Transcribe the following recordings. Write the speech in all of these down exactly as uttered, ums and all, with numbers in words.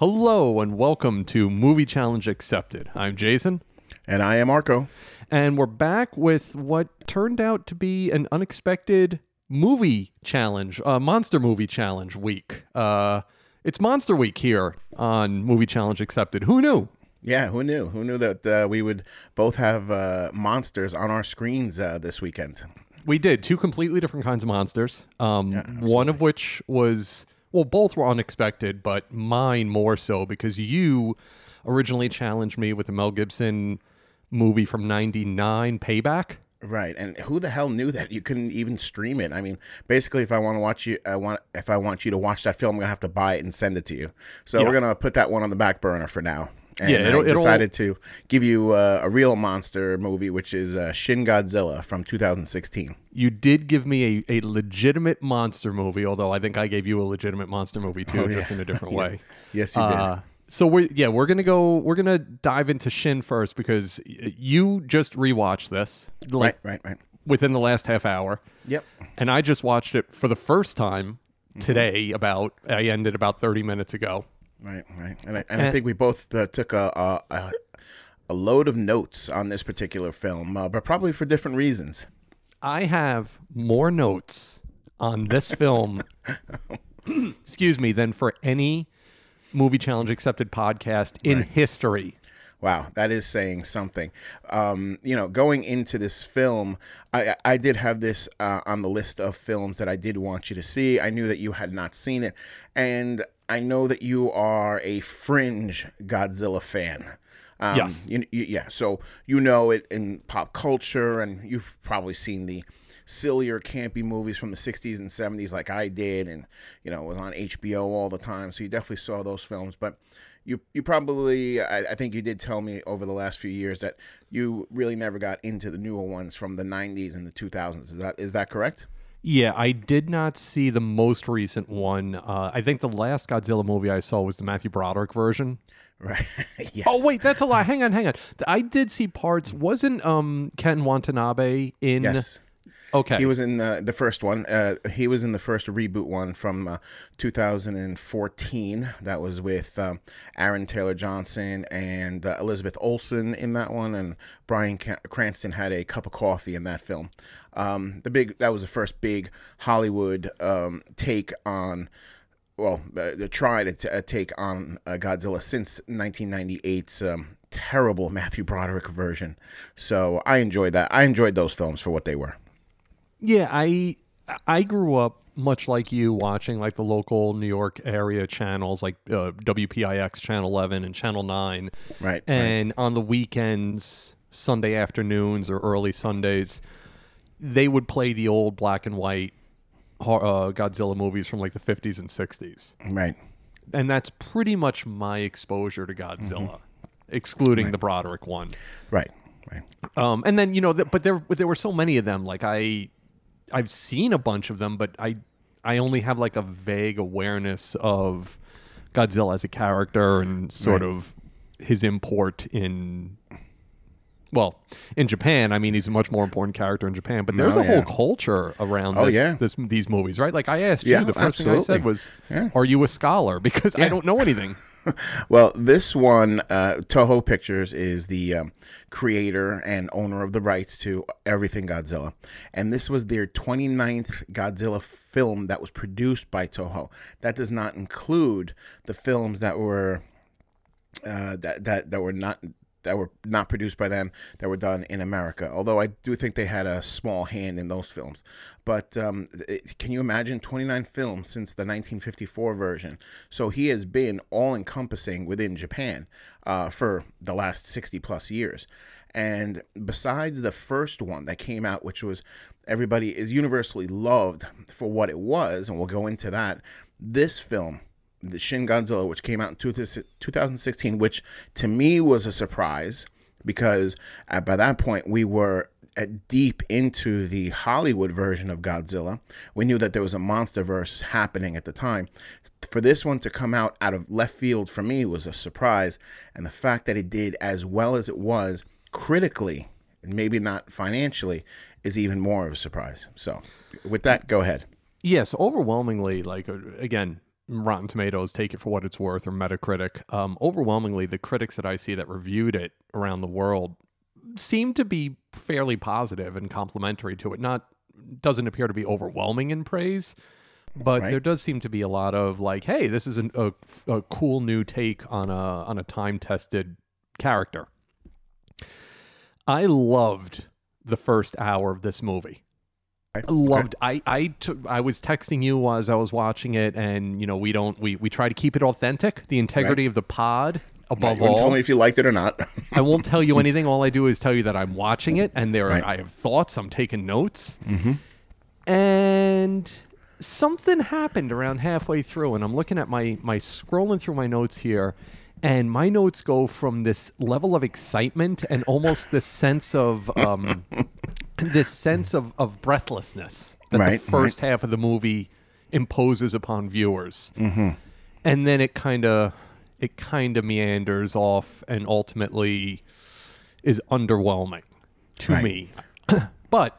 Hello and welcome to Movie Challenge Accepted. I'm Jason. And I am Arco. And we're back with what turned out to be an unexpected movie challenge, uh, monster movie challenge week. Uh, it's Monster Week here on Movie Challenge Accepted. Who knew? Yeah, who knew? Who knew that uh, we would both have uh, monsters on our screens uh, this weekend? We did. Two completely different kinds of monsters. Um, yeah, one of which was... Well, both were unexpected, but mine more so because you originally challenged me with a Mel Gibson movie from ninety-nine, Payback. Right, and who the hell knew that you couldn't even stream it? I mean, basically, if I want to watch you, I want if I want you to watch that film, I'm gonna have to buy it and send it to you. So yeah. We're gonna put that one on the back burner for now. And yeah, it'll, I decided it'll... to give you uh, a real monster movie, which is uh, Shin Godzilla from two thousand sixteen. You did give me a, a legitimate monster movie, although I think I gave you a legitimate monster movie too, oh, yeah. just in a different way. Yeah. Yes, you uh, did. So we yeah we're gonna go we're gonna dive into Shin first because you just rewatched this like, right right right within the last half hour. Yep. And I just watched it for the first time today. Mm-hmm. About I ended about thirty minutes ago. Right, right, and I, and I think we both uh, took a, a a load of notes on this particular film, uh, but probably for different reasons. I have more notes on this film, excuse me, than for any Movie Challenge Accepted podcast in right. history. Wow, that is saying something. Um, you know, going into this film, I, I did have this uh, on the list of films that I did want you to see. I knew that you had not seen it, and I know that you are a fringe Godzilla fan. Um, yes. You, you, yeah. So you know it in pop culture, and you've probably seen the sillier, campy movies from the sixties and seventies like I did, and, you know, it was on H B O all the time, so you definitely saw those films. But you you probably, I, I think you did tell me over the last few years that you really never got into the newer ones from the nineties and the two thousands. Is that is that correct? Yeah, I did not see the most recent one. Uh, I think the last Godzilla movie I saw was the Matthew Broderick version. Right. Yes. Oh, wait, that's a lie. Hang on, hang on. I did see parts. Wasn't um, Ken Watanabe in... Yes. Okay. He was in uh, the first one. Uh, he was in the first reboot one from uh, two thousand fourteen. That was with um, Aaron Taylor Johnson and uh, Elizabeth Olsen in that one, and Bryan Cranston had a cup of coffee in that film. Um, the big that was the first big Hollywood um, take on, well, uh, the try to t- uh, take on uh, Godzilla since nineteen ninety-eight's. Um, terrible Matthew Broderick version. So I enjoyed that. I enjoyed those films for what they were. Yeah, I I grew up much like you watching like the local New York area channels like uh, W P I X Channel eleven and Channel nine. Right. And right. on the weekends, Sunday afternoons or early Sundays, they would play the old black and white uh, Godzilla movies from like the fifties and sixties. Right. And that's pretty much my exposure to Godzilla. Mm-hmm. Excluding right. the Broderick one, right, right. Um, and then you know, the, but there, there were so many of them. Like I, I've seen a bunch of them, but I, I only have like a vague awareness of Godzilla as a character and sort right. of his import in, well, in Japan. I mean, he's a much more important character in Japan. But there's oh, a yeah. whole culture around oh, this, yeah. this, these movies, right? Like I asked yeah, you, the first absolutely. thing I said was, yeah. "Are you a scholar?" Because yeah. I don't know anything. Well, this one, uh, Toho Pictures is the um, creator and owner of the rights to everything Godzilla. And this was their twenty-ninth Godzilla film that was produced by Toho. That does not include the films that were uh, that, that that were not that were not produced by them, that were done in America. Although I do think they had a small hand in those films. But um, it, can you imagine twenty-nine films since the nineteen fifty-four version? So he has been all-encompassing within Japan uh, for the last sixty-plus years. And besides the first one that came out, which was everybody is universally loved for what it was, and we'll go into that, this film, the Shin Godzilla, which came out in two thousand sixteen, which to me was a surprise because at, by that point we were at deep into the Hollywood version of Godzilla. We knew that there was a monsterverse happening at the time. For this one to come out out of left field for me was a surprise, and the fact that it did as well as it was critically, and maybe not financially, is even more of a surprise. So with that, go ahead. Yes, overwhelmingly, like, again... Rotten Tomatoes, take it for what it's worth, or Metacritic, um, overwhelmingly the critics that I see that reviewed it around the world seem to be fairly positive and complimentary to it. Not doesn't appear to be overwhelming in praise, but right. there does seem to be a lot of like, hey, this is an, a, a cool new take on a on a time-tested character. I loved the first hour of this movie. I loved I I, t- I was texting you as I was watching it, and you know we don't we, we try to keep it authentic, the integrity right. of the pod above yeah, you all. Tell me if you liked it or not. I won't tell you anything. All I do is tell you that I'm watching it, and there right. I have thoughts. I'm taking notes, mm-hmm. and something happened around halfway through, and I'm looking at my my scrolling through my notes here, and my notes go from this level of excitement and almost this sense of. Um, This sense of, of breathlessness that right, the first right. half of the movie imposes upon viewers, mm-hmm. and then it kind of it kind of meanders off and ultimately is underwhelming to right. me. But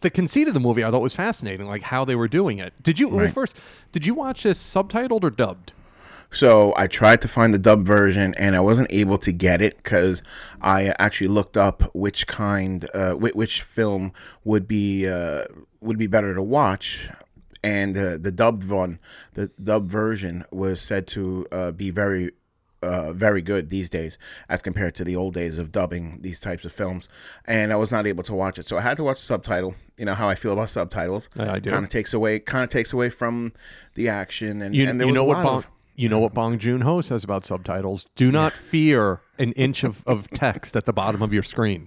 the conceit of the movie I thought was fascinating, like how they were doing it. Did you right. well, first? Did you watch this subtitled or dubbed? So I tried to find the dub version, and I wasn't able to get it because I actually looked up which kind, uh, which film would be uh, would be better to watch, and uh, the dubbed one, the dubbed version, was said to uh, be very, uh, very good these days as compared to the old days of dubbing these types of films, and I was not able to watch it, so I had to watch the subtitle. You know how I feel about subtitles. I do. Kind of takes away, kind of takes away from the action, and, you, and there you was know a lot what, of. You know what Bong Joon-ho says about subtitles? Do not fear an inch of, of text at the bottom of your screen.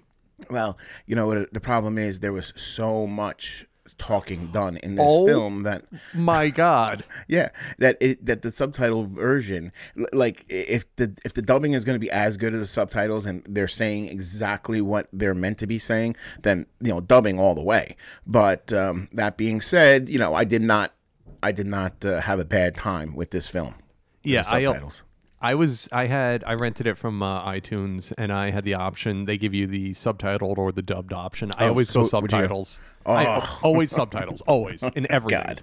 Well, you know what the problem is? There was so much talking done in this oh, film that my God, yeah, that it, that the subtitle version, like if the if the dubbing is going to be as good as the subtitles and they're saying exactly what they're meant to be saying, then you know dubbing all the way. But um, that being said, you know I did not I did not uh, have a bad time with this film. Yeah, I, I was. I had. I rented it from uh, iTunes, and I had the option. They give you the subtitled or the dubbed option. I oh, always so go subtitles. Oh. I, always subtitles. Always in everything. God.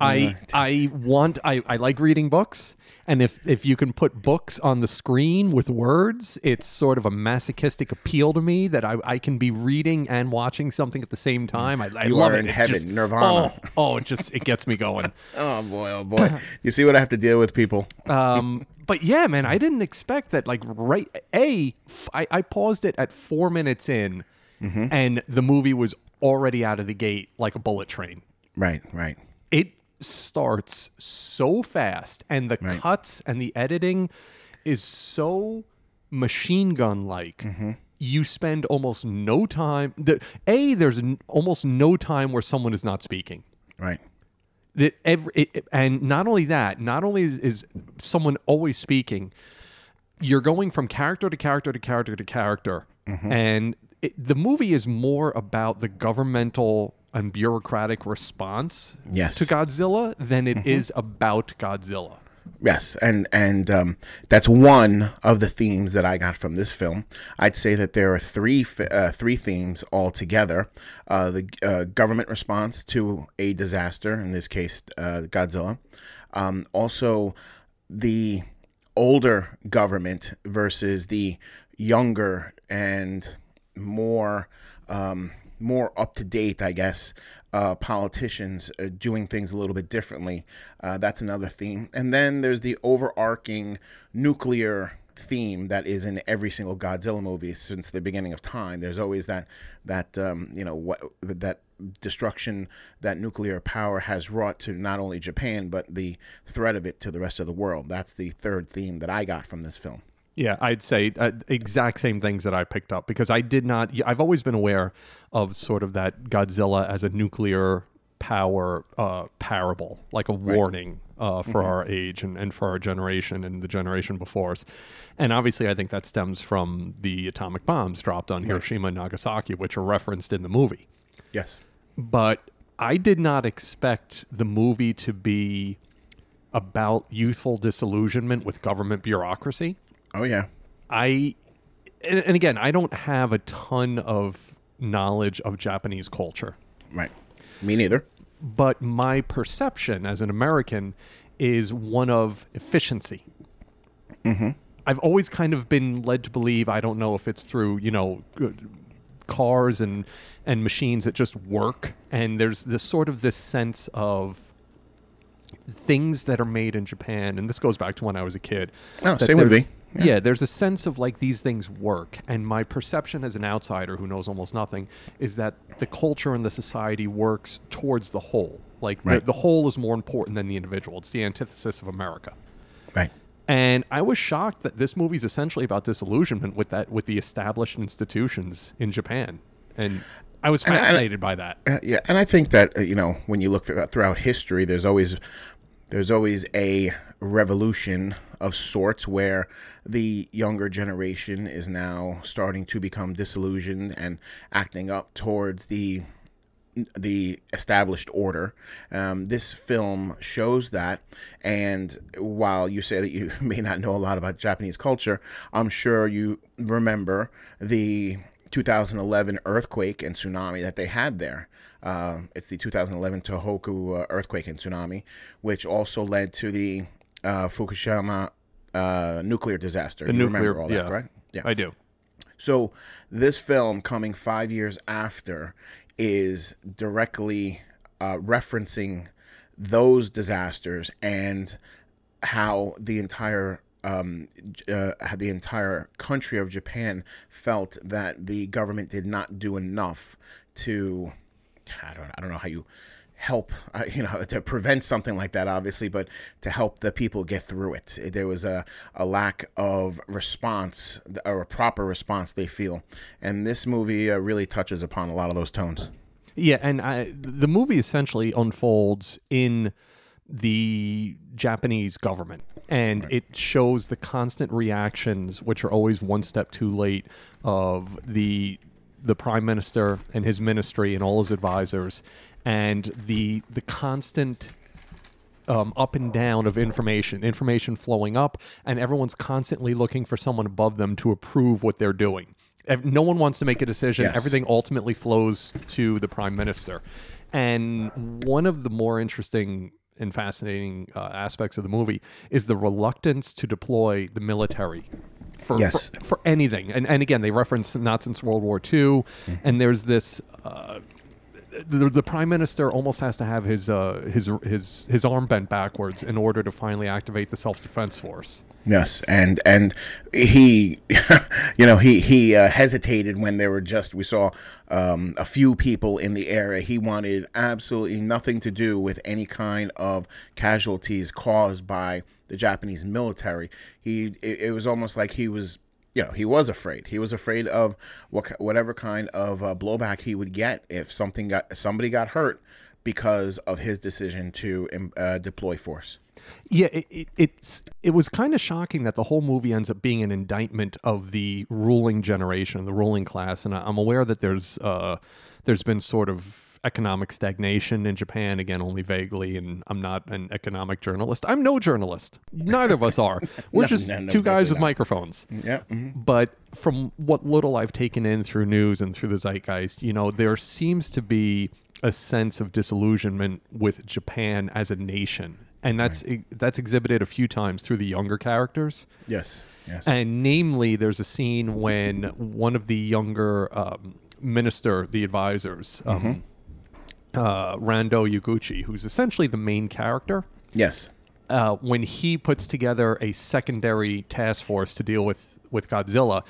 I I want. I, I like reading books, and if if you can put books on the screen with words, it's sort of a masochistic appeal to me that I, I can be reading and watching something at the same time. I, I you love are it. in it heaven, just, Nirvana. Oh, oh, it just it gets me going. oh boy, oh boy. You see what I have to deal with, people. um, but yeah, man, I didn't expect that. Like right, a I, I paused it at four minutes in, mm-hmm. and the movie was already out of the gate like a bullet train. Right, right. It. Starts so fast, and the right. cuts and the editing is so machine gun like. Mm-hmm. You spend almost no time. The, a there's n- almost no time where someone is not speaking. Right. That every it, it, and not only that, not only is, is someone always speaking. You're going from character to character to character to character, mm-hmm. and it, the movie is more about the governmental. And bureaucratic response yes. to Godzilla than it mm-hmm. is about Godzilla. Yes, and and um, that's one of the themes that I got from this film. I'd say that there are three uh, three themes altogether: uh, the uh, government response to a disaster, in this case, uh, Godzilla. Um, also, the older government versus the younger and more. Um, more up-to-date, I guess, uh, politicians uh, doing things a little bit differently. Uh, that's another theme. And then there's the overarching nuclear theme that is in every single Godzilla movie since the beginning of time. There's always that, that um, you know, what that destruction that nuclear power has wrought to not only Japan, but the threat of it to the rest of the world. That's the third theme that I got from this film. Yeah, I'd say uh, exact same things that I picked up because I did not. I've always been aware of sort of that Godzilla as a nuclear power uh, parable, like a warning uh, for mm-hmm. our age and, and for our generation and the generation before us. And obviously, I think that stems from the atomic bombs dropped on Hiroshima right. and Nagasaki, which are referenced in the movie. Yes. But I did not expect the movie to be about youthful disillusionment with government bureaucracy. Oh, yeah. I, and, and again, I don't have a ton of knowledge of Japanese culture. Right. Me neither. But my perception as an American is one of efficiency. Mm-hmm. I've always kind of been led to believe, I don't know if it's through, you know, cars and and machines that just work, and there's this sort of this sense of things that are made in Japan, and this goes back to when I was a kid. Oh, same with me. Yeah. yeah, there's a sense of like these things work, and my perception as an outsider who knows almost nothing is that the culture and the society works towards the whole. Like right. the, the whole is more important than the individual. It's the antithesis of America. Right. And I was shocked that this movie's essentially about disillusionment with that with the established institutions in Japan, and I was fascinated and I, by that. Uh, yeah, and I think that uh, you know, when you look th- throughout history, there's always there's always a revolution of sorts where the younger generation is now starting to become disillusioned and acting up towards the the established order. Um, this film shows that, and while you say that you may not know a lot about Japanese culture, I'm sure you remember the two thousand eleven earthquake and tsunami that they had there. Uh, it's the two thousand eleven Tohoku uh, earthquake and tsunami, which also led to the uh, Fukushima uh, nuclear disaster. The you nuclear, remember all that, yeah, right? Yeah, I do. So this film, coming five years after, is directly uh, referencing those disasters and how the entire um, uh, how the entire country of Japan felt that the government did not do enough to I don't I don't know how you help uh, you know to prevent something like that, obviously, but to help the people get through it. There was a, a lack of response, or a proper response, they feel, and this movie uh, really touches upon a lot of those tones. Yeah, and I, the movie essentially unfolds in the Japanese government, and right. it shows the constant reactions, which are always one step too late, of the the prime minister and his ministry and all his advisors, and the the constant um, up and down of information, information flowing up, and everyone's constantly looking for someone above them to approve what they're doing. No one wants to make a decision. Yes. Everything ultimately flows to the prime minister. And one of the more interesting and fascinating uh, aspects of the movie is the reluctance to deploy the military for, yes. for, for anything. And, and again, they reference not since World War Two, mm-hmm. and there's this... Uh, The, the prime minister almost has to have his uh, his his his arm bent backwards in order to finally activate the self-defense force. Yes, and and he, you know, he he uh, hesitated when there were just we saw um, a few people in the area. He wanted absolutely nothing to do with any kind of casualties caused by the Japanese military. He it, it was almost like he was. You know, he was afraid. He was afraid of what, whatever kind of uh, blowback he would get if something got somebody got hurt because of his decision to um, uh, deploy force. Yeah, it, it, it's it was kind of shocking that the whole movie ends up being an indictment of the ruling generation, the ruling class. And I'm aware that there's uh, there's been sort of economic stagnation in Japan, again, only vaguely, and I'm not an economic journalist. I'm no journalist. Neither of us are. We're no, just no, no, two guys with not. microphones. Yeah. Mm-hmm. But from what little I've taken in through news and through the zeitgeist, you know, there seems to be a sense of disillusionment with Japan as a nation. And that's right. that's exhibited a few times through the younger characters. Yes. Yes. And namely, there's a scene when one of the younger um, minister, the advisors, um, mm-hmm. Uh, Rando Yaguchi, who's essentially the main character. Yes. Uh, when he puts together a secondary task force to deal with, with Godzilla,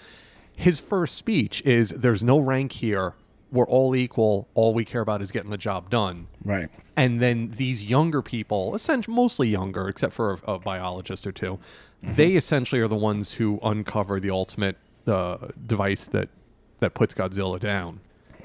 his first speech is, there's no rank here. We're all equal. All we care about is getting the job done. Right. And then these younger people, essentially mostly younger, except for a, a biologist or two, mm-hmm. they essentially are the ones who uncover the ultimate uh, device that, that puts Godzilla down.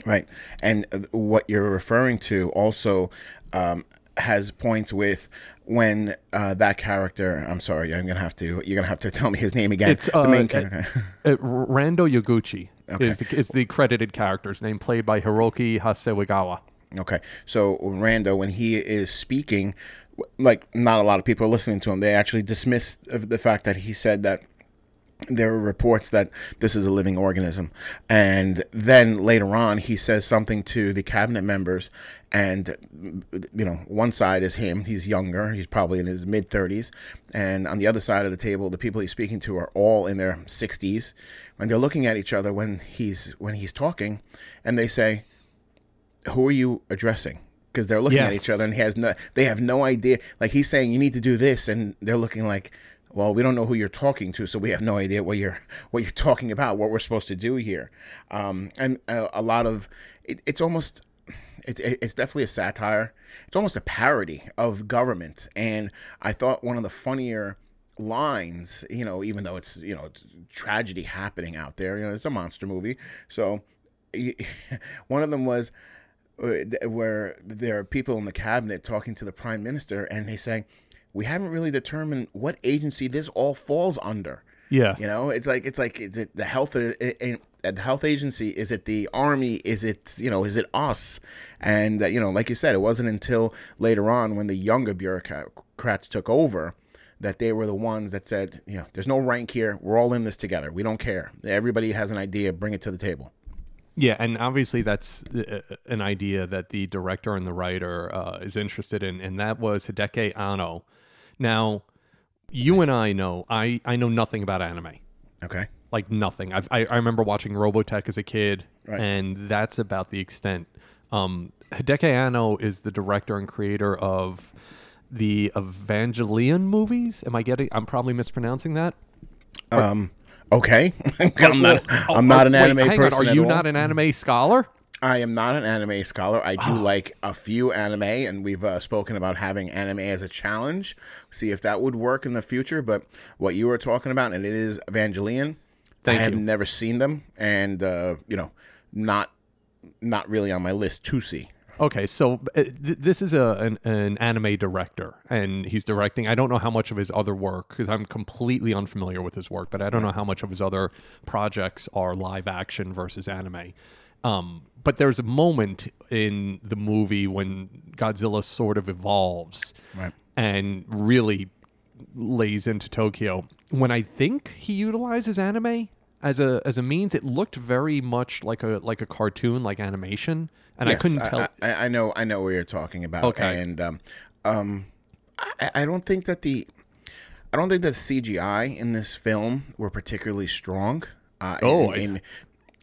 Right. And what you're referring to also um, has points with when uh, that character, I'm sorry, I'm going to have to, you're going to have to tell me his name again. It's, uh, the main character. Uh, uh, Rando Yaguchi okay. is, the, is the credited character's name, played by Hiroki Hasegawa. Okay. So Rando, when he is speaking, like not a lot of people are listening to him. They actually dismiss the fact that he said that there are reports that this is a living organism. And then later on, he says something to the cabinet members And, you know, one side is him. He's younger. He's probably in his mid-thirties. And on the other side of the table, the people he's speaking to are all in their sixties. And they're looking at each other when he's when he's talking. And they say, who are you addressing? Because they're looking yes. at each other and he has no, they have no idea. Like, he's saying, you need to do this. And they're looking like, well, we don't know who you're talking to, so we have no idea what you're what you're talking about, what we're supposed to do here. Um, and a, a lot of... It, it's almost... It, it, it's definitely a satire. It's almost a parody of government. And I thought one of the funnier lines, you know, even though it's, you know, it's tragedy happening out there, you know, it's a monster movie. So one of them was where there are people in the cabinet talking to the prime minister and they say, we haven't really determined what agency this all falls under. Yeah. You know, it's like, it's like, is it the health, it, it, at the health agency? Is it the army? Is it, you know, is it us? And, uh, you know, like you said, it wasn't until later on when the younger bureaucrats took over that they were the ones that said, you know, there's no rank here. We're all in this together. We don't care. Everybody has an idea. Bring it to the table. Yeah, and obviously that's an idea that the director and the writer uh, is interested in, and that was Hideaki Anno. Now, you and I know, I, I know nothing about anime. Okay. Like nothing. I've, I I remember watching Robotech as a kid, right. And that's about the extent. Um, Hideaki Anno is the director and creator of the Evangelion movies. Am I getting? I'm probably mispronouncing that. Um. Or, okay. I'm not. Oh, I'm not an anime wait, hang person. On. Are you at all? Not an anime scholar? I am not an anime scholar. I do oh. like a few anime, and we've uh, spoken about having anime as a challenge. See if that would work in the future. But what you were talking about, and it is Evangelion. Thank I you. have never seen them, and uh, you know, not not really on my list to see. Okay, so uh, th- this is a an, an anime director, and he's directing. I don't know how much of his other work, because I'm completely unfamiliar with his work, but I don't know how much of his other projects are live action versus anime. Um, but there's a moment in the movie when Godzilla sort of evolves, right. and really lays into Tokyo. When I think he utilizes anime as a as a means, it looked very much like a like a cartoon, like animation, and yes, I couldn't tell. I, I, I know, I know what you're talking about. Okay, and um, um, I, I don't think that the, I don't think that C G I in this film were particularly strong. Uh, oh, in, in, I...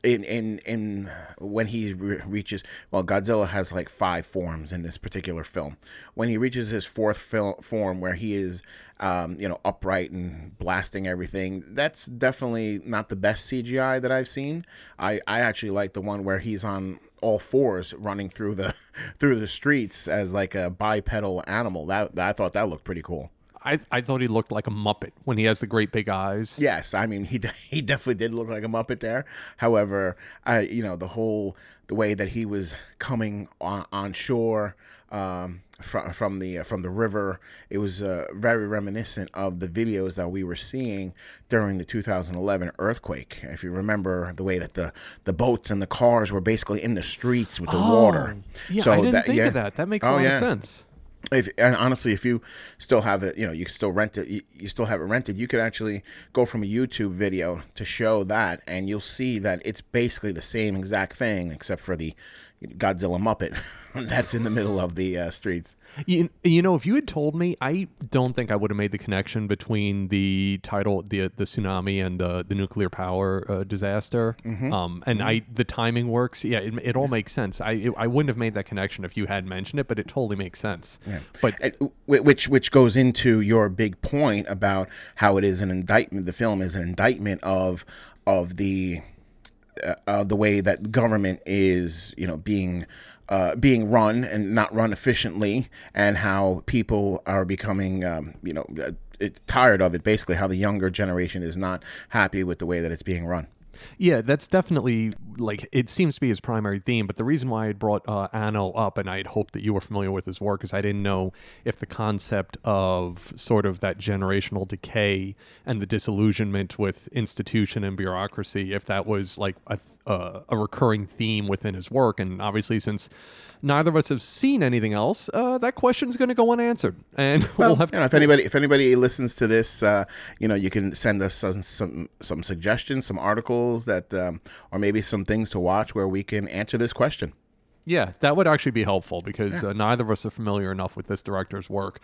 In in in when he re- reaches well, Godzilla has like five forms in this particular film. When he reaches his fourth fil- form, where he is, um, you know, upright and blasting everything, that's definitely not the best C G I that I've seen. I, I actually like the one where he's on all fours running through the through the streets as like a bipedal animal. That I thought that looked pretty cool. I I thought he looked like a Muppet when he has the great big eyes. Yes, I mean, he de- he definitely did look like a Muppet there. However, I you know, the whole, the way that he was coming on, on shore um, from from the uh, from the river, it was uh, very reminiscent of the videos that we were seeing during the two thousand eleven earthquake. If you remember the way that the, the boats and the cars were basically in the streets with the oh, water. Yeah, so I didn't that, think yeah. of that. That makes oh, a lot yeah. of sense. If, and honestly, if you still have it, you know, you can still rent it. You, you still have it rented. You could actually go from a YouTube video to show that, and you'll see that it's basically the same exact thing, except for the Godzilla Muppet that's in the middle of the uh, streets. You, you know, if you had told me, I don't think I would have made the connection between the title, the the tsunami, and the the nuclear power uh, disaster. Mm-hmm. Um, and mm-hmm. I the timing works. Yeah, it, it all makes sense. I it, I wouldn't have made that connection if you had mentioned it, but it totally makes sense. Yeah. But and, which which goes into your big point about how it is an indictment. The film is an indictment of of the. Uh, the way that government is, you know, being uh, being run and not run efficiently, and how people are becoming, um, you know, uh, it's tired of it. Basically, how the younger generation is not happy with the way that it's being run. Yeah, that's definitely, like, it seems to be his primary theme, but the reason why I brought uh, Anno up, and I had hoped that you were familiar with his work, is I didn't know if the concept of sort of that generational decay and the disillusionment with institution and bureaucracy, if that was, like, a, uh, a recurring theme within his work, and obviously since neither of us have seen anything else, uh, that question's going to go unanswered, and well, we'll have to. You know, if anybody, if anybody listens to this, uh, you know, you can send us some some, some suggestions, some articles that, um, or maybe some things to watch where we can answer this question. Yeah, that would actually be helpful because yeah. uh, neither of us are familiar enough with this director's work.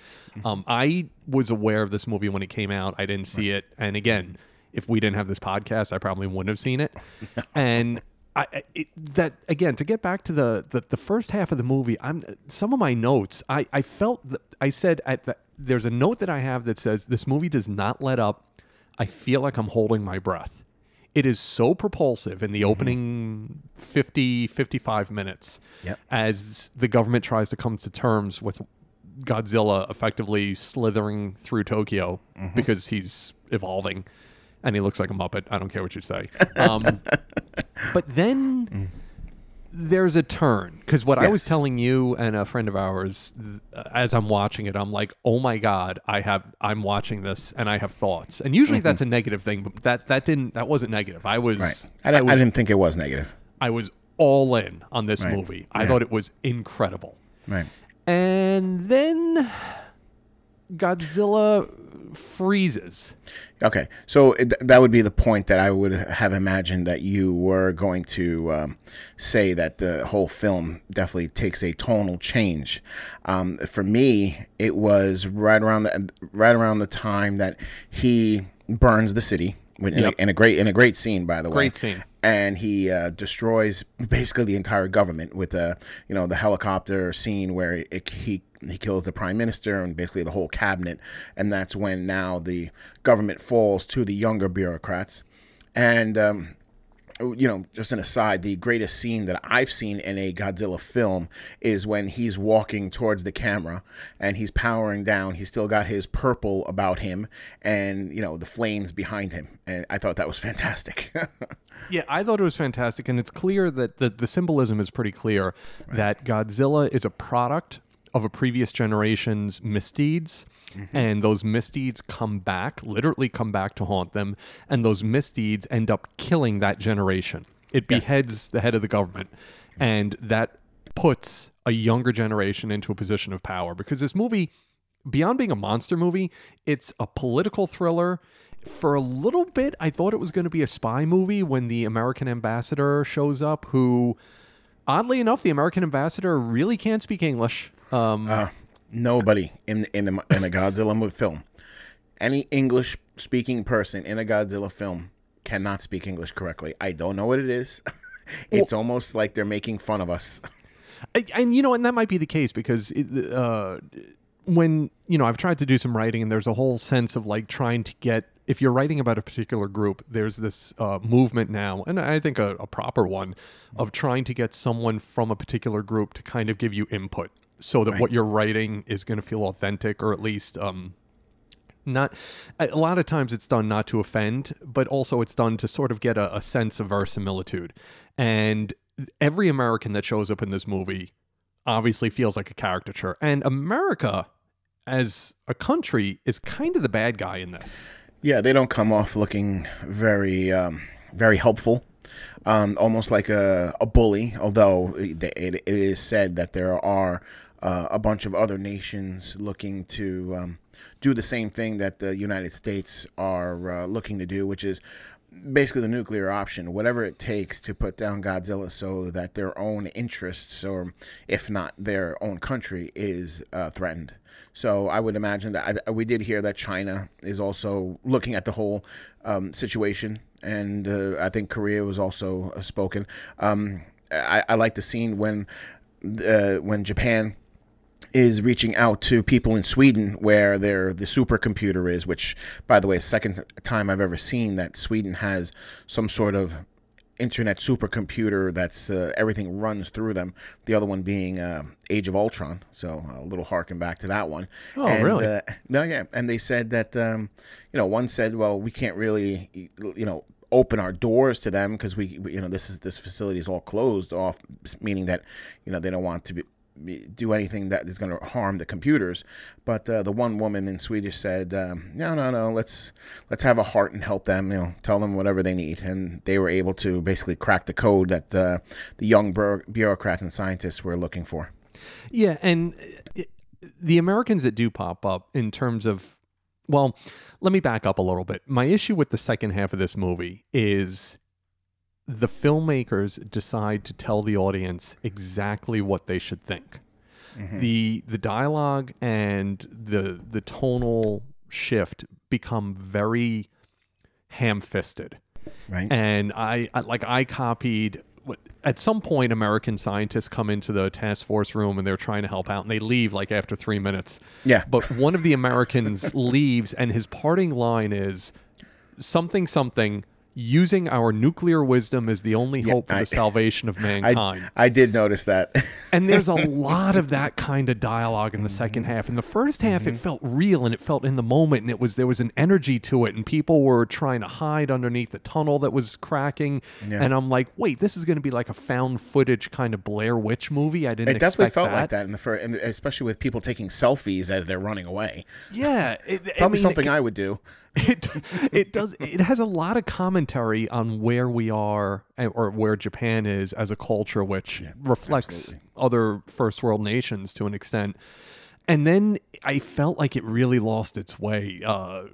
Um, I was aware of this movie when it came out. I didn't see right. it. And again, if we didn't have this podcast, I probably wouldn't have seen it. And I, it, that again, to get back to the, the, the first half of the movie, I'm some of my notes, I, I felt, that I said, at the, there's a note that I have that says, this movie does not let up. I feel like I'm holding my breath. It is so propulsive in the opening fifty, fifty-five minutes yep. as the government tries to come to terms with Godzilla effectively slithering through Tokyo mm-hmm. because he's evolving and he looks like a Muppet. I don't care what you say. Um, but then mm. there's a turn because what yes. I was telling you and a friend of ours as I'm watching it, I'm like, oh my God, I have, I'm watching this and I have thoughts. And usually mm-hmm. that's a negative thing, but that, that didn't, that wasn't negative. I was, right. I, I was, I didn't think it was negative. I was all in on this right. movie. I yeah. thought it was incredible. Right. And then Godzilla freezes. Okay. So it, that would be the point that I would have imagined that you were going to um, say that the whole film definitely takes a tonal change. Um, for me, it was right around the right around the time that he burns the city in, yep. a, in a great in a great scene, by the way. Great scene. And he uh, destroys basically the entire government with a uh, you know, the helicopter scene where it, it, he he kills the prime minister and basically the whole cabinet, and that's when now the government falls to the younger bureaucrats. And um, you know, just an aside, the greatest scene that I've seen in a Godzilla film is when he's walking towards the camera and he's powering down. He's still got his purple about him, and you know, the flames behind him, and I thought that was fantastic. Yeah, I thought it was fantastic, and it's clear that the, the symbolism is pretty clear right. that Godzilla is a product of a previous generation's misdeeds, mm-hmm. and those misdeeds come back, literally come back to haunt them, and those misdeeds end up killing that generation. It beheads yes. the head of the government, mm-hmm. and that puts a younger generation into a position of power, because this movie, beyond being a monster movie, it's a political thriller. For a little bit, I thought it was going to be a spy movie when the American ambassador shows up, who, oddly enough, the American ambassador really can't speak English. Um, uh, nobody in in a, in a Godzilla film. Any English-speaking person in a Godzilla film cannot speak English correctly. I don't know what it is. It's well, almost like they're making fun of us. And, you know, and that might be the case, because it, uh, when, you know, I've tried to do some writing, and there's a whole sense of, like, trying to get, if you're writing about a particular group, there's this uh, movement now, and I think a, a proper one, of trying to get someone from a particular group to kind of give you input so that right. what you're writing is going to feel authentic, or at least um, not. A lot of times it's done not to offend, but also it's done to sort of get a, a sense of verisimilitude. And every American that shows up in this movie obviously feels like a caricature. And America, as a country, is kind of the bad guy in this. Yeah, they don't come off looking very, um, very helpful, um, almost like a, a bully, although it, it is said that there are uh, a bunch of other nations looking to um, do the same thing that the United States are uh, looking to do, which is basically the nuclear option, whatever it takes to put down Godzilla so that their own interests, or if not their own country, is uh, threatened. So I would imagine that I, we did hear that China is also looking at the whole um, situation, and uh, I think Korea was also uh, spoken. Um, I, I like the scene when uh, when Japan is reaching out to people in Sweden, where their the supercomputer is, which, by the way, second time I've ever seen that Sweden has some sort of internet supercomputer that's uh, everything runs through them. The other one being uh, Age of Ultron, so a little harken back to that one. Oh, and, really? Uh, no, yeah. And they said that um, you know, one said, well, we can't really, you know, open our doors to them because we, you know, this is this facility is all closed off, meaning that, you know, they don't want to be. do anything that is going to harm the computers. But uh, the one woman in Swedish said, um, no, no, no, let's let's have a heart and help them, you know, tell them whatever they need. And they were able to basically crack the code that uh, the young bur- bureaucrats and scientists were looking for. Yeah, and it, the Americans that do pop up in terms of, well, let me back up a little bit. My issue with the second half of this movie is the filmmakers decide to tell the audience exactly what they should think. Mm-hmm. The the dialogue and the the tonal shift become very ham-fisted. Right. And I, I like I copied at some point American scientists come into the task force room and they're trying to help out and they leave like after three minutes. Yeah. But one of the Americans leaves and his parting line is something something using our nuclear wisdom is the only yeah, hope for I, the salvation of mankind. I, I did notice that. And there's a lot of that kind of dialogue in the mm-hmm. second half. In the first half, mm-hmm. it felt real and it felt in the moment, and it was there was an energy to it, and people were trying to hide underneath the tunnel that was cracking. Yeah. And I'm like, wait, this is going to be like a found footage kind of Blair Witch movie. I didn't. It definitely expect felt that. like that in the first, especially with people taking selfies as they're running away. Yeah, it, probably I mean, something it, I would do. It it does it has a lot of commentary on where we are or where Japan is as a culture, which yeah, reflects absolutely. other first world nations to an extent. And then I felt like it really lost its way uh,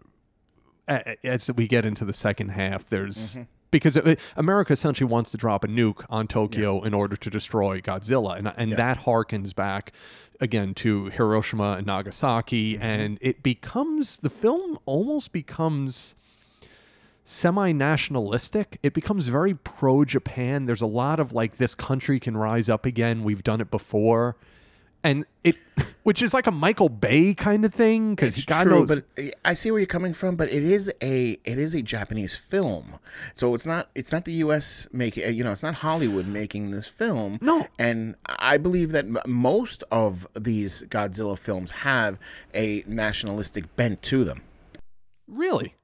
as we get into the second half. There's mm-hmm. because America essentially wants to drop a nuke on Tokyo yeah. in order to destroy Godzilla, and and yeah. that harkens back again to Hiroshima and Nagasaki, mm-hmm. and it becomes, the film almost becomes semi-nationalistic. It becomes very pro-Japan. There's a lot of like, this country can rise up again. We've done it before. And it, which is like a Michael Bay kind of thing, because God true, knows. But I see where you're coming from. But it is a it is a Japanese film, so it's not it's not the U S making. You know, it's not Hollywood making this film. No, and I believe that most of these Godzilla films have a nationalistic bent to them. Really?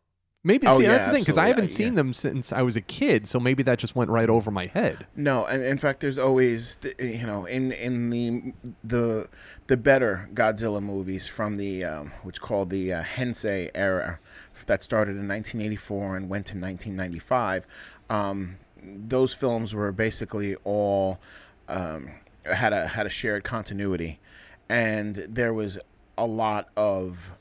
Maybe oh, see yeah, that's the thing, because I haven't yeah, seen yeah. them since I was a kid, so maybe that just went right over my head. No, and in fact, there's always, you know, in in the the the better Godzilla movies from the um, which called the uh, Heisei era that started in nineteen eighty-four and went to nineteen ninety-five. Um, those films were basically all um, had a had a shared continuity, and there was a lot of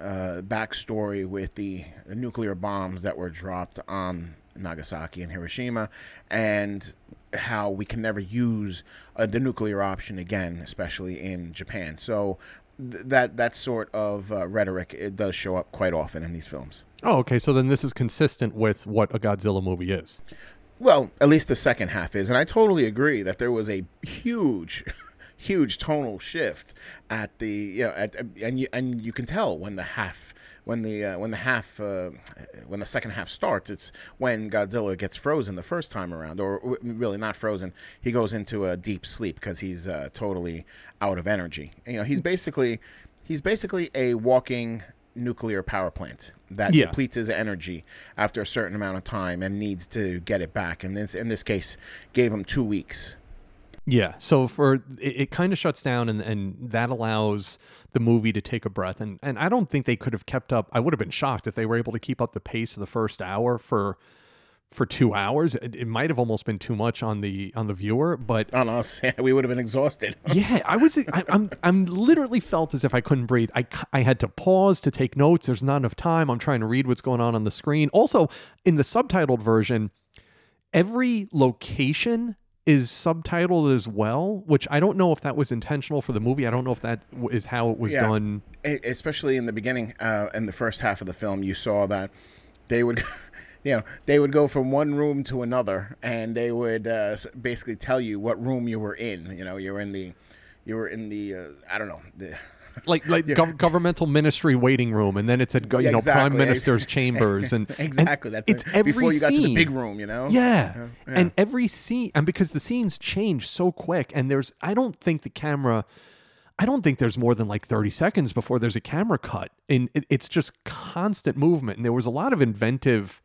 Uh, backstory with the, the nuclear bombs that were dropped on Nagasaki and Hiroshima, and how we can never use uh, the nuclear option again, especially in Japan. So th- that that sort of uh, rhetoric, it does show up quite often in these films. Oh, okay. So then this is consistent with what a Godzilla movie is. Well, at least the second half is, and I totally agree that there was a huge huge tonal shift at the you know at and you and you can tell when the half when the uh, when the half uh, when the second half starts. It's when Godzilla gets frozen the first time around, or really not frozen, he goes into a deep sleep because he's uh, totally out of energy. You know, he's basically he's basically a walking nuclear power plant that yeah. depletes his energy after a certain amount of time and needs to get it back, and this in this case gave him two weeks. Yeah, so for it, it kind of shuts down, and, and that allows the movie to take a breath. And, and I don't think they could have kept up. I would have been shocked if they were able to keep up the pace of the first hour for for two hours. It, it might have almost been too much on the on the viewer, but on us, yeah, we would have been exhausted. yeah, I was. I, I'm I'm literally felt as if I couldn't breathe. I I had to pause to take notes. There's not enough time. I'm trying to read what's going on on the screen. Also, in the subtitled version, every location is subtitled as well, which I don't know if that was intentional for the movie. I don't know if that is how it was yeah. done. Especially in the beginning, uh, in the first half of the film, you saw that they would, you know, they would go from one room to another, and they would uh, basically tell you what room you were in. You know, you were in the, you were in the, uh, I don't know, the. Like like yeah. gov- governmental ministry waiting room, and then it said, you yeah, exactly. know, prime minister's chambers, and exactly and that's it's it. every before you got scene. to the big room, you know. Yeah. yeah, and every scene, and because the scenes change so quick, and there's, I don't think the camera, I don't think there's more than like thirty seconds before there's a camera cut, and it, it's just constant movement. And there was a lot of inventive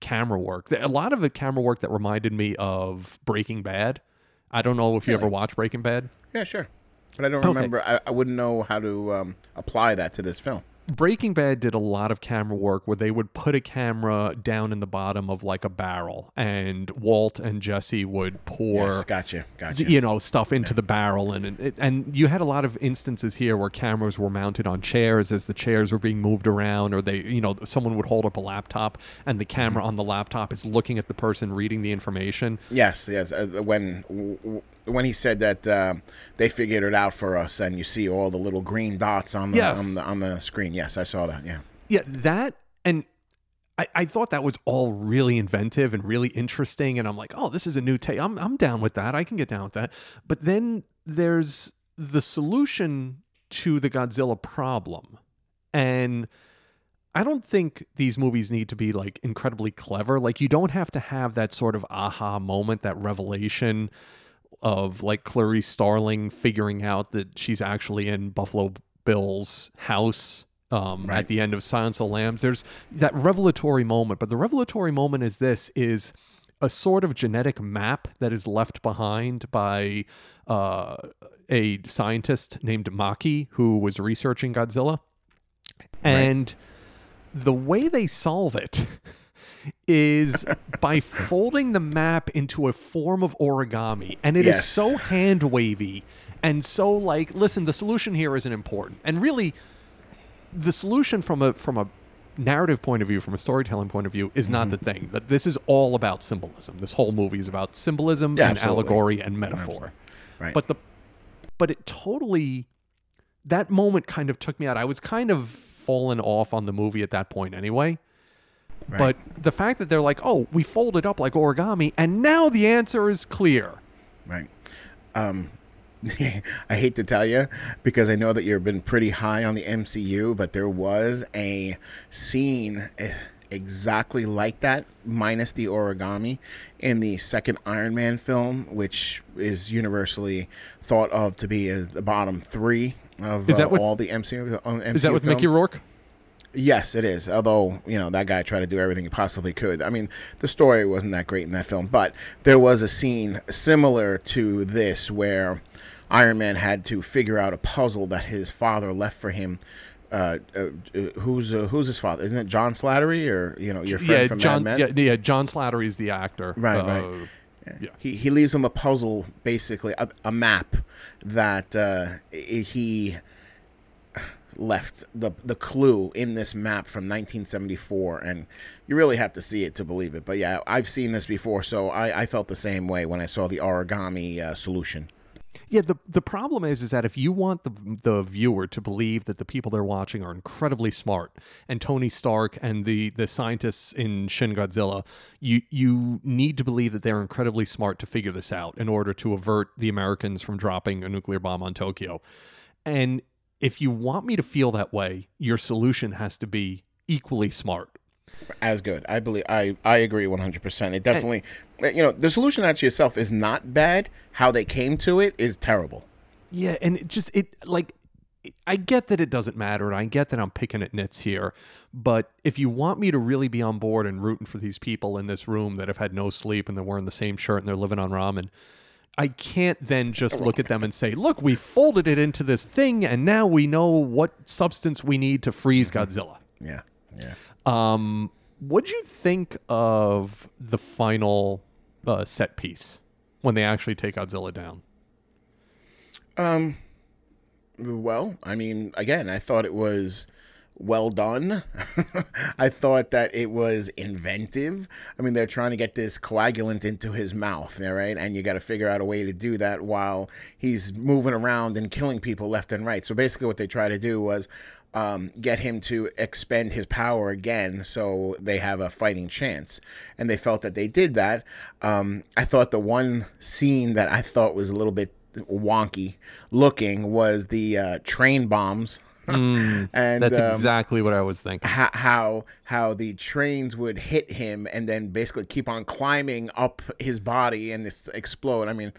camera work, a lot of the camera work that reminded me of Breaking Bad. I don't know if you really? ever watched Breaking Bad. Yeah, sure. But I don't remember. Okay. I, I wouldn't know how to um, apply that to this film. Breaking Bad did a lot of camera work where they would put a camera down in the bottom of like a barrel, and Walt and Jesse would pour yes, gotcha, gotcha. you know, stuff into yeah. the barrel. And, and and you had a lot of instances here where cameras were mounted on chairs as the chairs were being moved around, or they, you know, someone would hold up a laptop and the camera on the laptop is looking at the person reading the information. Yes, yes. When... When he said that uh, they figured it out for us, and you see all the little green dots on the, yes. on the on the screen. Yes, I saw that. Yeah, yeah, that, and I, I thought that was all really inventive and really interesting. And I'm like, oh, this is a new take. I'm I'm down with that. I can get down with that. But then there's the solution to the Godzilla problem, and I don't think these movies need to be like incredibly clever. Like, you don't have to have that sort of aha moment, that revelation of like Clarice Starling figuring out that she's actually in Buffalo Bill's house um, right. at the end of Silence of the Lambs. There's that revelatory moment, but the revelatory moment is this, is a sort of genetic map that is left behind by uh, a scientist named Maki, who was researching Godzilla. And right. the way they solve it is by folding the map into a form of origami, and it yes. is so hand wavy and so like, listen, the solution here isn't important. And really, the solution from a from a narrative point of view, from a storytelling point of view, is mm-hmm. not the thing. That this is all about symbolism. This whole movie is about symbolism yeah, and absolutely. allegory and metaphor. Right. But the but it totally, that moment kind of took me out. I was kind of fallen off on the movie at that point anyway. Right. But the fact that they're like, oh, we folded up like origami, and now the answer is clear. Right. Um, I hate to tell you, because I know that you've been pretty high on the M C U, but there was a scene exactly like that, minus the origami, in the second Iron Man film, which is universally thought of to be as the bottom three of uh, with, all the M C U, M C U Is that with films. Mickey Rourke? Yes, it is. Although, you know, that guy tried to do everything he possibly could. I mean, the story wasn't that great in that film, but there was a scene similar to this where Iron Man had to figure out a puzzle that his father left for him. Uh, uh, who's uh, who's his father? Isn't it John Slattery, or, you know, your friend yeah, from John, Mad Men? Yeah, yeah, John Slattery is the actor. Right, uh, right. Yeah. He he leaves him a puzzle, basically a, a map that uh, he. left the the clue in this map from nineteen seventy-four, and you really have to see it to believe it. But yeah, I've seen this before, so I, I felt the same way when I saw the origami uh, solution. Yeah, the the problem is is that if you want the the viewer to believe that the people they're watching are incredibly smart, and Tony Stark and the the scientists in Shin Godzilla, you you need to believe that they're incredibly smart to figure this out in order to avert the Americans from dropping a nuclear bomb on Tokyo. And if you want me to feel that way, your solution has to be equally smart. As good. I believe I, I agree one hundred percent. It definitely, and, you know, the solution actually itself is not bad. How they came to it is terrible. Yeah. And it just, it like, I get that it doesn't matter, and I get that I'm picking at nits here, but if you want me to really be on board and rooting for these people in this room that have had no sleep and they're wearing the same shirt and they're living on ramen, I can't then just look at them and say, look, we folded it into this thing, and now we know what substance we need to freeze Godzilla. Yeah, yeah. Um, what'd you think of the final uh, set piece when they actually take Godzilla down? Um. Well, I mean, again, I thought it was well done. I thought that it was inventive. I mean, they're trying to get this coagulant into his mouth, all right? And you got to figure out a way to do that while he's moving around and killing people left and right. So basically what they tried to do was um, get him to expend his power again so they have a fighting chance. And they felt that they did that. Um, I thought the one scene that I thought was a little bit wonky looking was the uh, train bombs. Mm, and that's um, exactly what I was thinking. How, how how the trains would hit him and then basically keep on climbing up his body and this explode. I mean,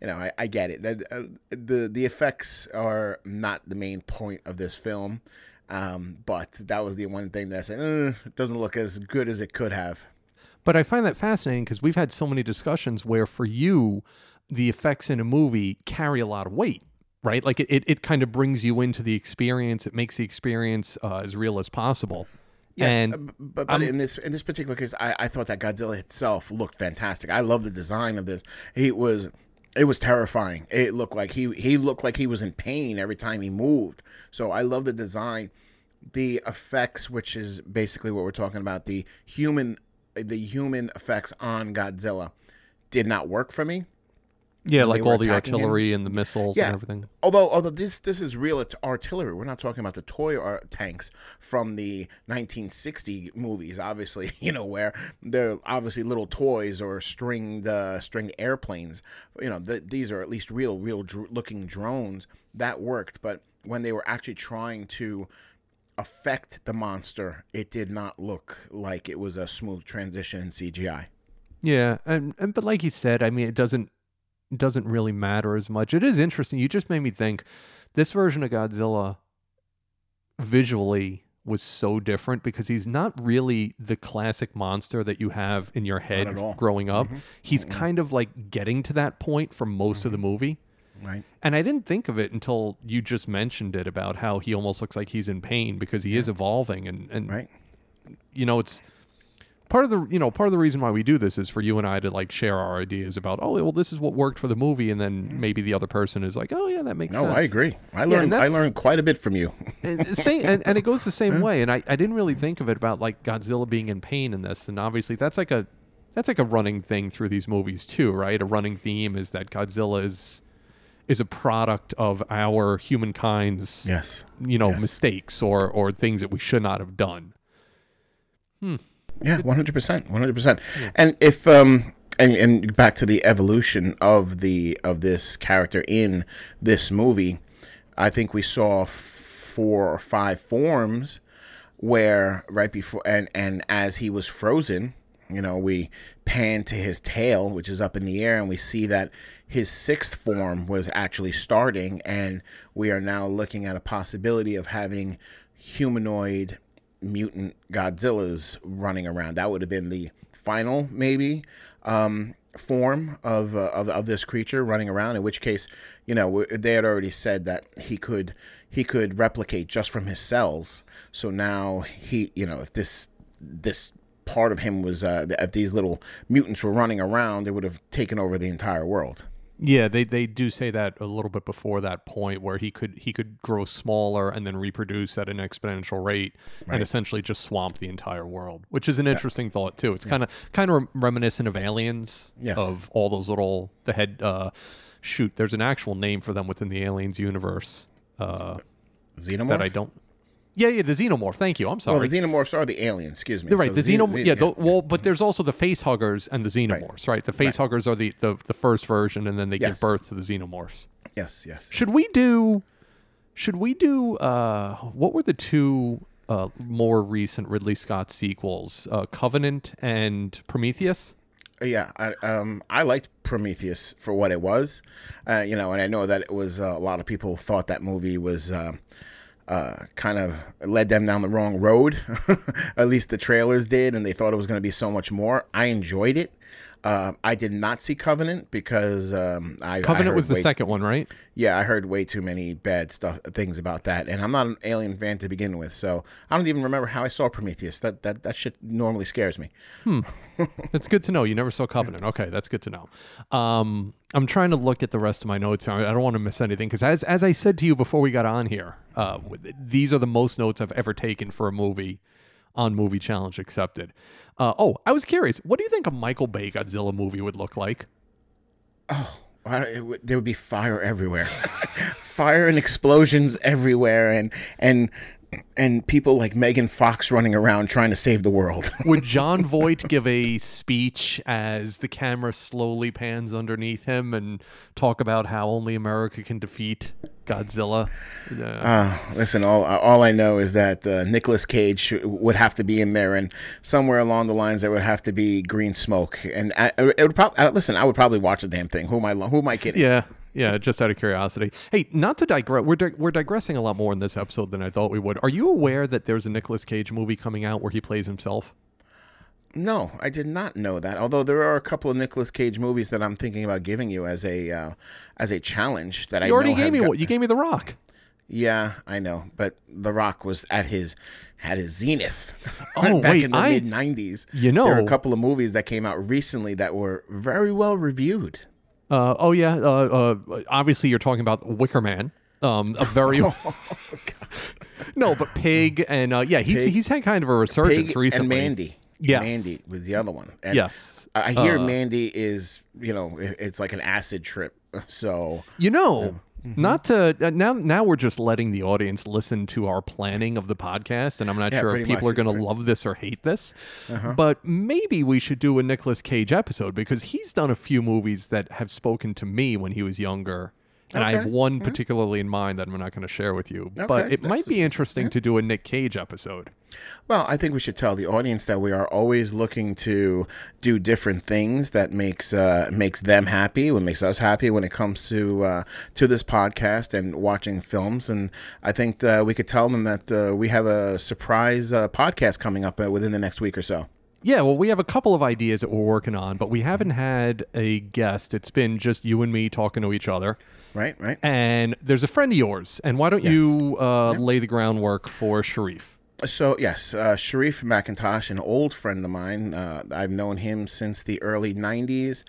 you know, I, I get it. That, uh, the the effects are not the main point of this film, um, but that was the one thing that I said eh, it doesn't look as good as it could have. But I find that fascinating because we've had so many discussions where, for you, the effects in a movie carry a lot of weight. right? Like it, it kind of brings you into the experience. It makes the experience uh, as real as possible. Yes, and but, but in this in this particular case, I, I thought that Godzilla itself looked fantastic. I love the design of this. He was it was terrifying. It looked like he he looked like he was in pain every time he moved. So I love the design, the effects, which is basically what we're talking about. The human the human effects on Godzilla did not work for me. Yeah, like all the artillery him. and the missiles yeah. and everything. Although, although this this is real artillery. We're not talking about the toy art tanks from the nineteen sixty movies, obviously, you know, where they're obviously little toys or stringed uh, stringed airplanes. You know, the, these are at least real, real dr- looking drones that worked. But when they were actually trying to affect the monster, it did not look like it was a smooth transition in C G I. Yeah, and, and but like you said, I mean, it doesn't. doesn't really matter as much. It is interesting. You just made me think this version of Godzilla visually was so different because he's not really the classic monster that you have in your head growing up. Mm-hmm. He's mm-hmm. kind of like getting to that point for most mm-hmm. of the movie. Right. And I didn't think of it until you just mentioned it about how he almost looks like he's in pain because he yeah. is evolving. And, and right. you know, it's, Part of the you know part of the reason why we do this is for you and I to like share our ideas about oh well this is what worked for the movie, and then maybe the other person is like, oh yeah, that makes no, sense. No, I agree. I learned yeah, I learned quite a bit from you. and, same, and, and it goes the same way. And I, I didn't really think of it about like Godzilla being in pain in this, and obviously that's like a that's like a running thing through these movies too, right? A running theme is that Godzilla is is a product of our humankind's yes. you know yes. mistakes or or things that we should not have done. Hmm. Yeah, one hundred percent, one hundred percent. And if um, and, and back to the evolution of the of this character in this movie, I think we saw four or five forms where right before and and as he was frozen, you know, we pan to his tail, which is up in the air, and we see that his sixth form was actually starting, and we are now looking at a possibility of having humanoid mutant Godzillas running around. That would have been the final maybe um form of uh, of, of this creature running around, in which case, you know, they had already said that he could he could replicate just from his cells. So now he, you know, if this this part of him was uh if these little mutants were running around, they would have taken over the entire world. Yeah, they they do say that a little bit before that point where he could he could grow smaller and then reproduce at an exponential rate right. and essentially just swamp the entire world, which is an yeah. interesting thought too. It's kind of kind of reminiscent of aliens yes. of all those little the head uh, shoot. There's an actual name for them within the aliens universe. Uh, Xenomorph? That I don't. Yeah, yeah, the xenomorph. Thank you. I'm sorry. Well, the xenomorphs are the aliens. Excuse me. They're right. So the the xenomorph. Xen- yeah. The, well, but there's also the facehuggers and the xenomorphs, right? right? The facehuggers right. are the, the the first version, and then they yes. give birth to the xenomorphs. Yes, yes. Should we do? Should we do? Uh, what were the two uh, more recent Ridley Scott sequels? Uh, Covenant and Prometheus. Yeah, I, um, I liked Prometheus for what it was, uh, you know, and I know that it was uh, a lot of people thought that movie was. Uh, Uh, kind of led them down the wrong road. At least the trailers did, and they thought it was going to be so much more. I enjoyed it. Uh, I did not see Covenant because um, I Covenant I heard was the way, second one, right? Yeah, I heard way too many bad stuff things about that, and I'm not an alien fan to begin with, so I don't even remember how I saw Prometheus. That that that shit normally scares me. Hmm. That's good to know. You never saw Covenant. Okay, that's good to know. Um, I'm trying to look at the rest of my notes here. I don't want to miss anything because as as I said to you before we got on here, uh, these are the most notes I've ever taken for a movie on Movie Challenge Accepted. Uh, oh, I was curious. What do you think a Michael Bay Godzilla movie would look like? Oh, it w- there would be fire everywhere. Fire and explosions everywhere, and and and people like Megan Fox running around trying to save the world. Would John Voight give a speech as the camera slowly pans underneath him and talk about how only America can defeat Godzilla? Uh, uh, listen, all all I know is that uh, Nicolas Cage would have to be in there, and somewhere along the lines there would have to be green smoke. And I, it would probably listen. I would probably watch the damn thing. Who am I? Who am I kidding? Yeah. Yeah, just out of curiosity. Hey, not to digress, we're dig- we're digressing a lot more in this episode than I thought we would. Are you aware that there's a Nicolas Cage movie coming out where he plays himself? No, I did not know that. Although there are a couple of Nicolas Cage movies that I'm thinking about giving you as a uh, as a challenge that you I already know gave me. Got... You gave me The Rock. Yeah, I know, but The Rock was at his had his zenith. Oh, back wait, in the I... mid nineties. You know, there are a couple of movies that came out recently that were very well reviewed. Uh, oh yeah, uh, uh, obviously you're talking about Wicker Man. Um, a very oh, God. No, but Pig and uh, yeah, he's Pig, he's had kind of a resurgence Pig recently. And Mandy. Yes. Mandy was the other one. And yes. I hear uh, Mandy is, you know, it's like an acid trip. So, you know, um, mm-hmm. not to now, now we're just letting the audience listen to our planning of the podcast. And I'm not yeah, sure if people much. are going to love this or hate this, uh-huh. but maybe we should do a Nicolas Cage episode because he's done a few movies that have spoken to me when he was younger. And okay. I have one mm-hmm. particularly in mind that I'm not going to share with you, okay. but it That's might be interesting yeah. to do a Nick Cage episode. Well, I think we should tell the audience that we are always looking to do different things that makes uh, makes them happy, what makes us happy when it comes to uh, to this podcast and watching films. And I think uh, we could tell them that uh, we have a surprise uh, podcast coming up uh, within the next week or so. Yeah, well, we have a couple of ideas that we're working on, but we haven't had a guest. It's been just you and me talking to each other. Right, right. And there's a friend of yours. And why don't yes. you uh, yeah. lay the groundwork for Sharif? So, yes, uh, Sharif McIntosh, an old friend of mine. Uh, I've known him since the early nineties.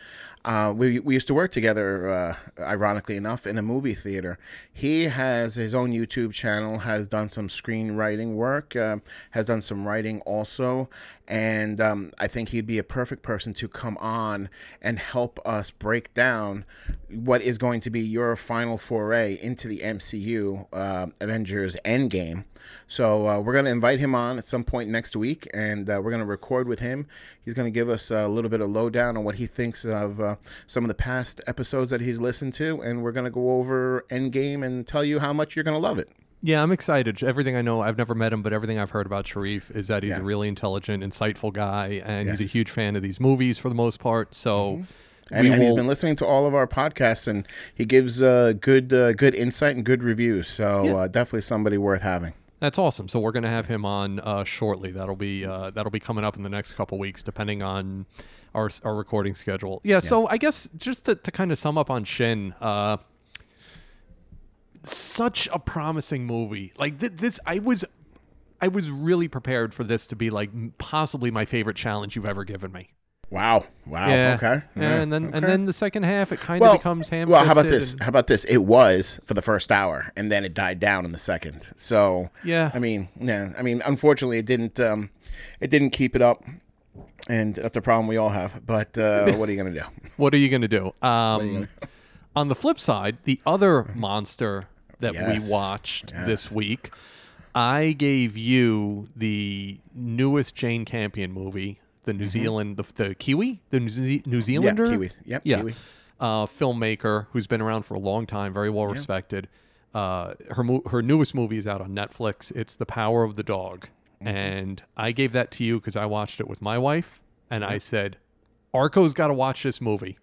Uh, we we used to work together, uh, ironically enough, in a movie theater. He has his own YouTube channel, has done some screenwriting work, uh, has done some writing also. And um, I think he'd be a perfect person to come on and help us break down what is going to be your final foray into the M C U, uh, Avengers Endgame. So uh, we're going to invite him on at some point next week, and uh, we're going to record with him. He's going to give us a little bit of lowdown on what he thinks of uh, some of the past episodes that he's listened to, and we're going to go over Endgame and tell you how much you're going to love it. Yeah, I'm excited. Everything I know, I've never met him, but everything I've heard about Sharif is that he's yeah. a really intelligent, insightful guy, and yes. he's a huge fan of these movies for the most part, so... Mm-hmm. And, and will... he's been listening to all of our podcasts, and he gives uh, good uh, good insight and good reviews, so yeah. uh, definitely somebody worth having. That's awesome. So we're going to have him on uh, shortly. That'll be uh, that'll be coming up in the next couple weeks, depending on our our recording schedule. Yeah, yeah. So I guess just to, to kind of sum up on Shin, uh, such a promising movie. Like th- this, I was I was really prepared for this to be like possibly my favorite challenge you've ever given me. Wow! Wow! Yeah. Okay. Yeah, and then okay. and then the second half it kind of well, becomes ham-fisted. Well, how about this? And... How about this? It was for the first hour, and then it died down in the second. So yeah, I mean, yeah, I mean, unfortunately, it didn't, um, it didn't keep it up, and that's a problem we all have. But uh, what are you gonna do? What are you gonna do? Um, gonna... on the flip side, the other monster that yes. we watched yes. this week, I gave you the newest Jane Campion movie. The New mm-hmm. Zealand, the, the Kiwi, the New, Ze- New Zealander, yeah, Kiwi, yep, yeah, Kiwi. Uh, filmmaker who's been around for a long time, very well yeah. respected. Uh, her mo- her newest movie is out on Netflix. It's The Power of the Dog, mm-hmm. and I gave that to you because I watched it with my wife, and yeah. I said, "Arco's got to watch this movie."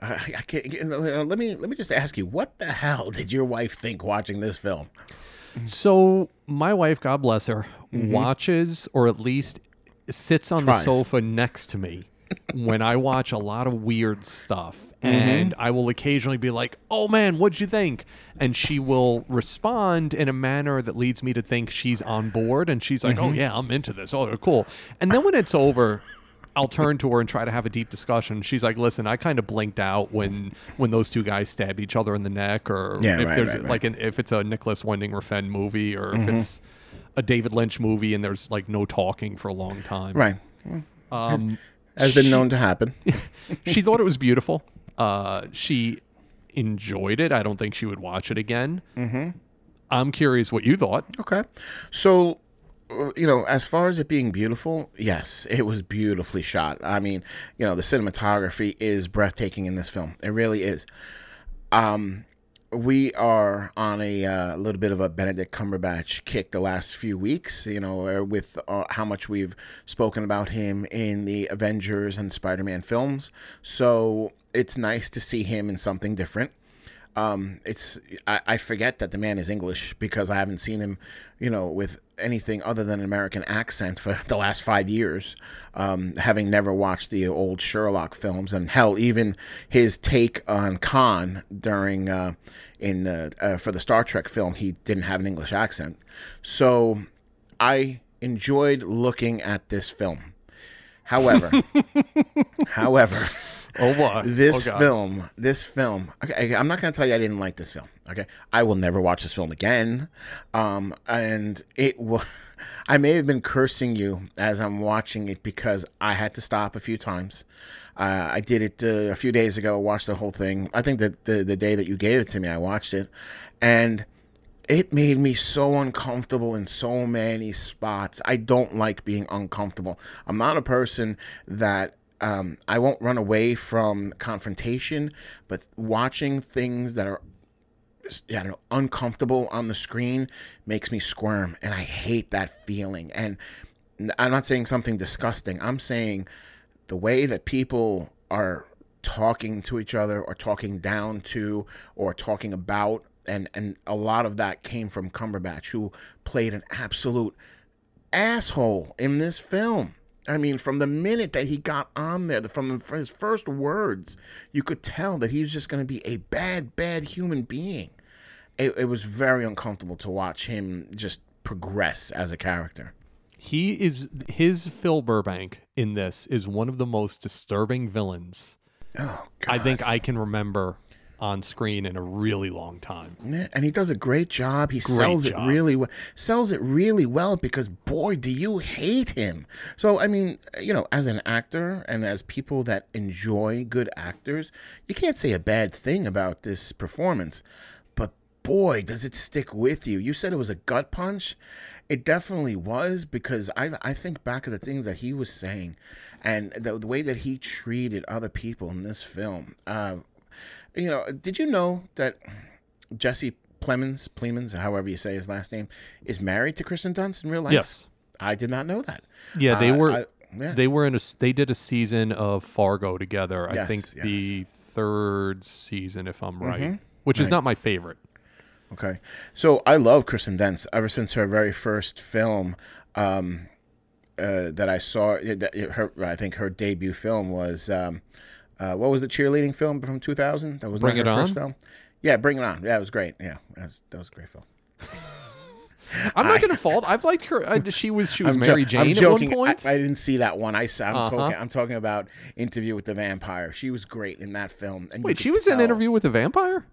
Uh, I can't, let me let me just ask you, what the hell did your wife think watching this film? So my wife, God bless her, mm-hmm. watches or at least. sits on Tries. the sofa next to me when I watch a lot of weird stuff, mm-hmm. and I will occasionally be like, "Oh man, what'd you think?" And she will respond in a manner that leads me to think she's on board, and she's like, mm-hmm. "Oh yeah, I'm into this. Oh, cool." And then when it's over, I'll turn to her and try to have a deep discussion. She's like, "Listen, I kind of blinked out when when those two guys stabbed each other in the neck, or yeah, if right, there's right, right. like an, if it's a Nicholas Winding Refn movie, or mm-hmm. if it's." a David Lynch movie and there's like no talking for a long time. Right. Um, Has been she, known to happen. She thought it was beautiful. Uh, she enjoyed it. I don't think she would watch it again. Mm-hmm. I'm curious what you thought. Okay. So, you know, as far as it being beautiful, yes, it was beautifully shot. I mean, you know, the cinematography is breathtaking in this film. It really is. Um, We are on a uh, little bit of a Benedict Cumberbatch kick the last few weeks, you know, with uh, how much we've spoken about him in the Avengers and Spider-Man films. So it's nice to see him in something different. Um, it's I, I forget that the man is English because I haven't seen him, you know, with anything other than an American accent for the last five years, um, having never watched the old Sherlock films. And hell, even his take on Khan during uh, in uh, uh, for the Star Trek film, he didn't have an English accent. So I enjoyed looking at this film. However, however, oh boy. this oh film, this film, okay, I'm not going to tell you I didn't like this film, okay? I will never watch this film again, um, and it was, I may have been cursing you as I'm watching it because I had to stop a few times. Uh, I did it uh, a few days ago, watched the whole thing. I think that the, the day that you gave it to me, I watched it, and it made me so uncomfortable in so many spots. I don't like being uncomfortable. I'm not a person that, um, I won't run away from confrontation, but watching things that are, I don't know, uncomfortable on the screen makes me squirm, and I hate that feeling. And I'm not saying something disgusting. I'm saying the way that people are talking to each other or talking down to or talking about, And and a lot of that came from Cumberbatch, who played an absolute asshole in this film. I mean, from the minute that he got on there, from his first words, you could tell that he was just going to be a bad, bad human being. It, it was very uncomfortable to watch him just progress as a character. He is, his Phil Burbank in this is one of the most disturbing villains oh, God. I think I can remember on screen in a really long time. And he does a great job. He great sells job. it really well. Sells it really well because, boy, do you hate him. So, I mean, you know, as an actor and as people that enjoy good actors, you can't say a bad thing about this performance. But, boy, does it stick with you. You said it was a gut punch. It definitely was, because I I think back of the things that he was saying and the, the way that he treated other people in this film. Uh, You know, did you know that Jesse Plemons, Plemons, however you say his last name, is married to Kirsten Dunst in real life? Yes, I did not know that. Yeah, they uh, were. I, yeah. They were in a. They did a season of Fargo together. Yes, I think yes. the third season, if I'm right, mm-hmm. which right. is not my favorite. Okay, so I love Kirsten Dunst ever since her very first film. Um, uh, that I saw, that her I think her debut film was. Um, Uh, what was the cheerleading film from two thousand? That was Bring It On? First film. Yeah, Bring It On. Yeah, it was great. Yeah, that was, that was a great film. I'm not going to fault. I've liked her. I, she was she was jo- Mary Jane at one point. I, I didn't see that one. I saw, I'm, uh-huh. talking, I'm talking about Interview with the Vampire. She was great in that film. And Wait, she was tell... in Interview with the Vampire?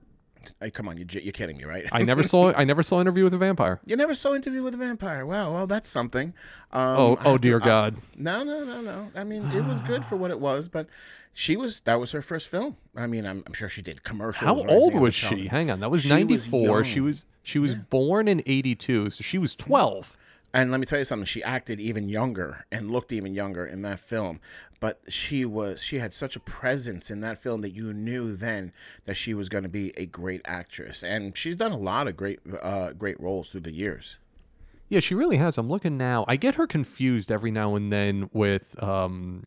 Hey, come on, you're, you're kidding me, right? I never saw I never saw Interview with a Vampire. You never saw Interview with a Vampire? Wow, well, that's something. Um, oh, oh dear to, God. I, no, no, no, no. I mean, it was good for what it was, but she was, that was her first film. I mean, I'm, I'm sure she did commercials. How old was she? Hang on, that was ninety-four. She was she was yeah. born in eighty-two, so she was twelve. And let me tell you something, she acted even younger and looked even younger in that film. But she was she had such a presence in that film that you knew then that she was going to be a great actress. And she's done a lot of great uh, great roles through the years. Yeah, she really has. I'm looking now. I get her confused every now and then with um,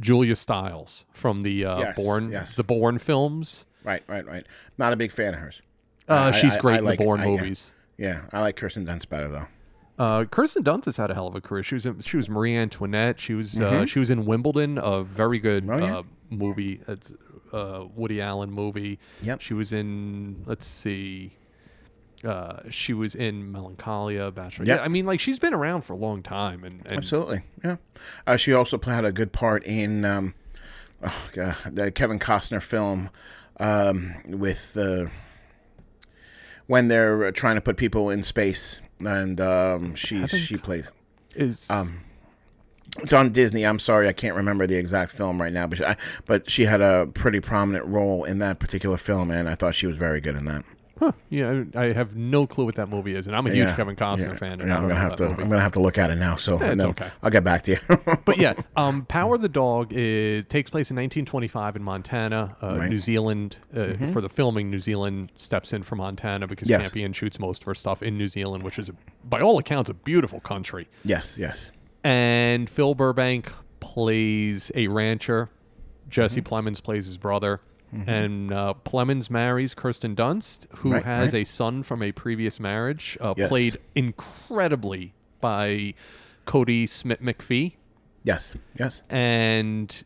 Julia Stiles from the uh, yes, Bourne yes. the Bourne films. Right, right, right. Not a big fan of hers. Uh, she's I, great I, I in like, the Bourne I, movies. Yeah. yeah, I like Kirsten Dunst better, though. Uh, Kirsten Dunst has had a hell of a career. She was in, she was Marie Antoinette. She was mm-hmm. uh, she was in Wimbledon, a very good oh, yeah. uh, movie. It's uh, Woody Allen movie. Yep. She was in. Let's see. Uh, she was in Melancholia, Bachelor. Yep. Yeah. I mean, like she's been around for a long time, and, and... absolutely, yeah. Uh, she also played a good part in um, oh God, the Kevin Costner film um, with uh, when they're trying to put people in space. And um, she she plays. Is um, it's on Disney. I'm sorry, I can't remember the exact film right now. But she, I, but she had a pretty prominent role in that particular film, and I thought she was very good in that. Huh? Yeah, I have no clue what that movie is, and I'm a yeah, huge Kevin Costner yeah, fan. And yeah, I'm gonna have to movie. I'm gonna have to look at it now. So yeah, it's okay. I'll get back to you. But yeah, um, Power of the Dog is takes place in nineteen twenty-five in Montana, uh, right. New Zealand. Uh, mm-hmm. For the filming, New Zealand steps in for Montana because yes. Campion shoots most of her stuff in New Zealand, which is, a, by all accounts, a beautiful country. Yes, yes. And Phil Burbank plays a rancher. Jesse mm-hmm. Plemons plays his brother. Mm-hmm. And uh, Plemons marries Kirsten Dunst, who right, has right. a son from a previous marriage, uh, yes. played incredibly by Cody Smith-McPhee. Yes, yes. And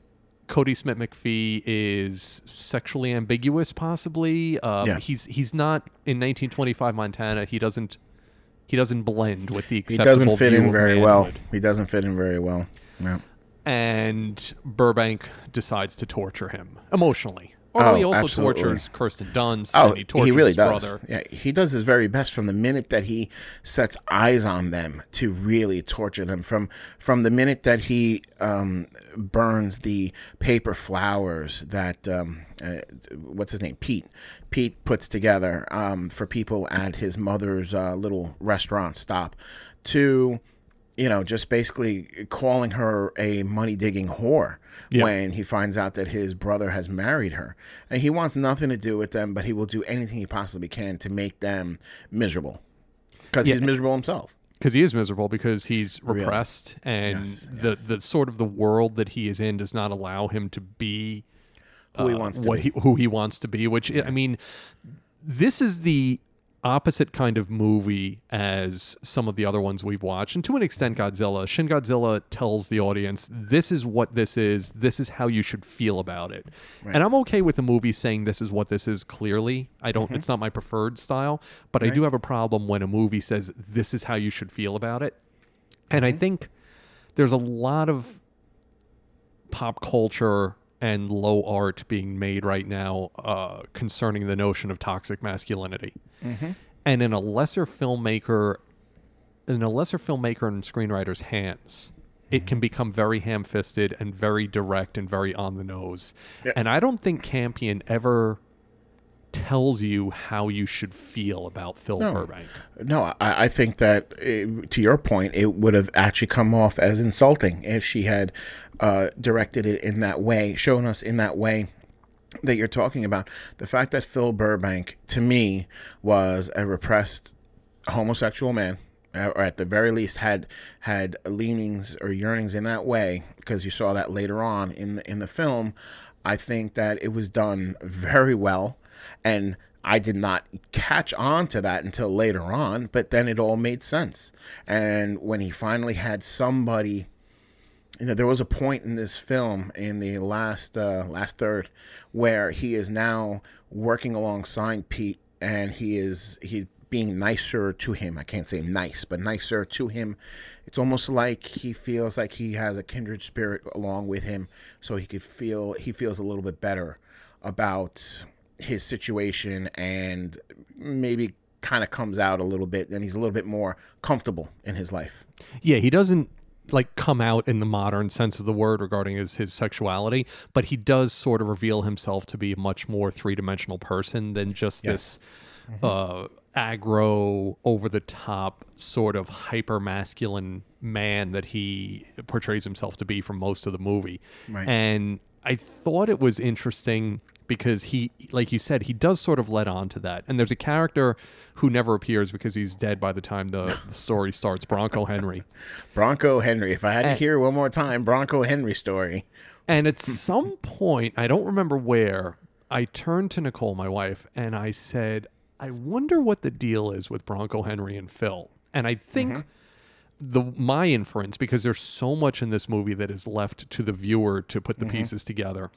Cody Smith-McPhee is sexually ambiguous, possibly. Um, yeah. He's he's not in nineteen twenty-five Montana. He doesn't he doesn't blend with the acceptable. He doesn't fit in very well. He doesn't fit in very well. No. And Burbank decides to torture him emotionally. Although oh, he also absolutely. tortures Kirsten Dunst. Oh, and he tortures he really his does. brother. Yeah, he does his very best from the minute that he sets eyes on them to really torture them. From from the minute that he um, burns the paper flowers that um, uh, what's his name, Pete. Pete puts together um, for people at his mother's uh, little restaurant stop to. You know, just basically calling her a money-digging whore yeah. when he finds out that his brother has married her. And he wants nothing to do with them, but he will do anything he possibly can to make them miserable. Because yeah. he's miserable himself. Because he is miserable, because he's repressed, really? and yes, the, yes. the sort of the world that he is in does not allow him to be uh, who he wants to what be. He, who he wants to be, which, yeah. I mean, this is the opposite kind of movie as some of the other ones we've watched, and to an extent Godzilla. Shin Godzilla tells the audience, this is what this is, this is how you should feel about it. Right. And I'm okay with the movie saying this is what this is clearly. I don't mm-hmm. it's not my preferred style, but right. I do have a problem when a movie says this is how you should feel about it. And mm-hmm. I think there's a lot of pop culture and low art being made right now uh, concerning the notion of toxic masculinity. Mm-hmm. And in a lesser filmmaker, in a lesser filmmaker and screenwriter's hands, mm-hmm. it can become very ham-fisted and very direct and very on the nose. Yeah. And I don't think Campion ever tells you how you should feel about Phil no. Burbank. No, I, I think that, it, to your point, it would have actually come off as insulting if she had uh, directed it in that way, shown us in that way that you're talking about. The fact that Phil Burbank, to me, was a repressed homosexual man, or at the very least had had leanings or yearnings in that way, because you saw that later on in the, in the film, I think that it was done very well. And I did not catch on to that until later on, but then it all made sense. And when he finally had somebody, you know, there was a point in this film in the last uh, last third where he is now working alongside Pete, and he is he being nicer to him. I can't say nice, but nicer to him. It's almost like he feels like he has a kindred spirit along with him, so he could feel he feels a little bit better about his situation, and maybe kind of comes out a little bit, and he's a little bit more comfortable in his life. Yeah, he doesn't like come out in the modern sense of the word regarding his, his sexuality, but he does sort of reveal himself to be a much more three-dimensional person than just yeah. this mm-hmm. uh, aggro, over-the-top sort of hyper-masculine man that he portrays himself to be for most of the movie. Right. And I thought it was interesting because he, like you said, he does sort of let on to that. And there's a character who never appears because he's dead by the time the, the story starts, Bronco Henry. Bronco Henry. If I had and, to hear one more time, Bronco Henry story. And at some point, I don't remember where, I turned to Nicole, my wife, and I said, I wonder what the deal is with Bronco Henry and Phil. And I think mm-hmm. the my inference, because there's so much in this movie that is left to the viewer to put the mm-hmm. pieces together,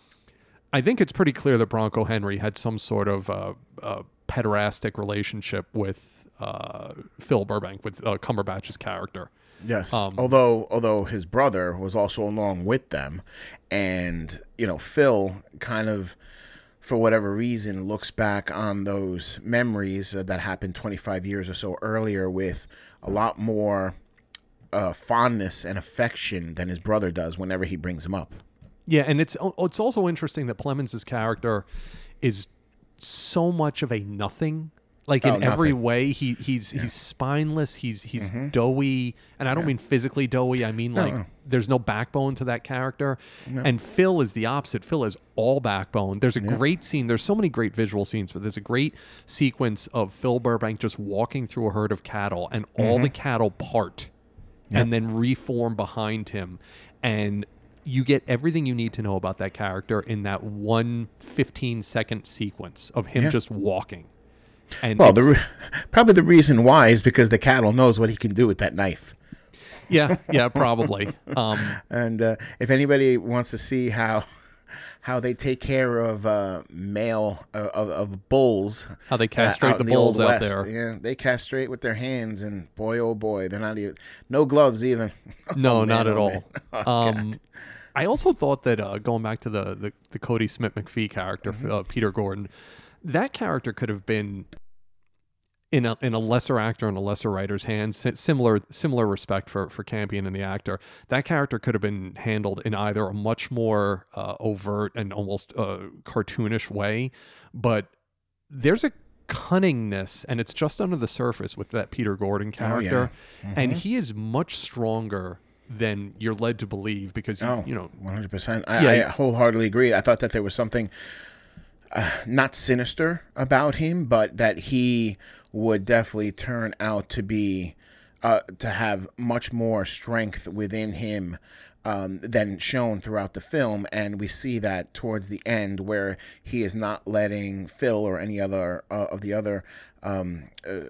I think it's pretty clear that Bronco Henry had some sort of uh, uh, pederastic relationship with uh, Phil Burbank, with uh, Cumberbatch's character. Yes. Um, although although his brother was also along with them. And, you know, Phil kind of, for whatever reason, looks back on those memories that happened twenty-five years or so earlier with a lot more uh, fondness and affection than his brother does whenever he brings him up. Yeah, and it's it's also interesting that Plemons' character is so much of a nothing. Like, in oh, nothing. every way, he he's yeah. he's spineless, he's he's mm-hmm. doughy, and I don't yeah. mean physically doughy, I mean, no, like, no. there's no backbone to that character. No. And Phil is the opposite. Phil is all backbone. There's a yeah. great scene, there's so many great visual scenes, but there's a great sequence of Phil Burbank just walking through a herd of cattle, and all mm-hmm. the cattle part, yeah. and then reform behind him, and you get everything you need to know about that character in that one fifteen second sequence of him yeah. just walking. And well, the re- probably the reason why is because the cattle knows what he can do with that knife. Yeah, yeah, probably. Um, and uh, if anybody wants to see how how they take care of uh, male uh, of, of bulls, how they castrate uh, the bulls the out West, there, yeah, they castrate with their hands, and boy, oh boy, they're not even no gloves either. No, oh, not man, at all. Oh, um, I also thought that uh, going back to the the, the Cody Smith-McPhee character, mm-hmm. uh, Peter Gordon, that character could have been. In a in a lesser actor and a lesser writer's hands, similar similar respect for, for Campion and the actor, that character could have been handled in either a much more uh, overt and almost uh, cartoonish way, but there's a cunningness, and it's just under the surface with that Peter Gordon character, oh, yeah. mm-hmm. and he is much stronger than you're led to believe because, you, oh, you know... one hundred percent. I, yeah, I wholeheartedly agree. I thought that there was something uh, not sinister about him, but that he... would definitely turn out to be, uh, to have much more strength within him um, than shown throughout the film. And we see that towards the end where he is not letting Phil or any other uh, of the other um, uh,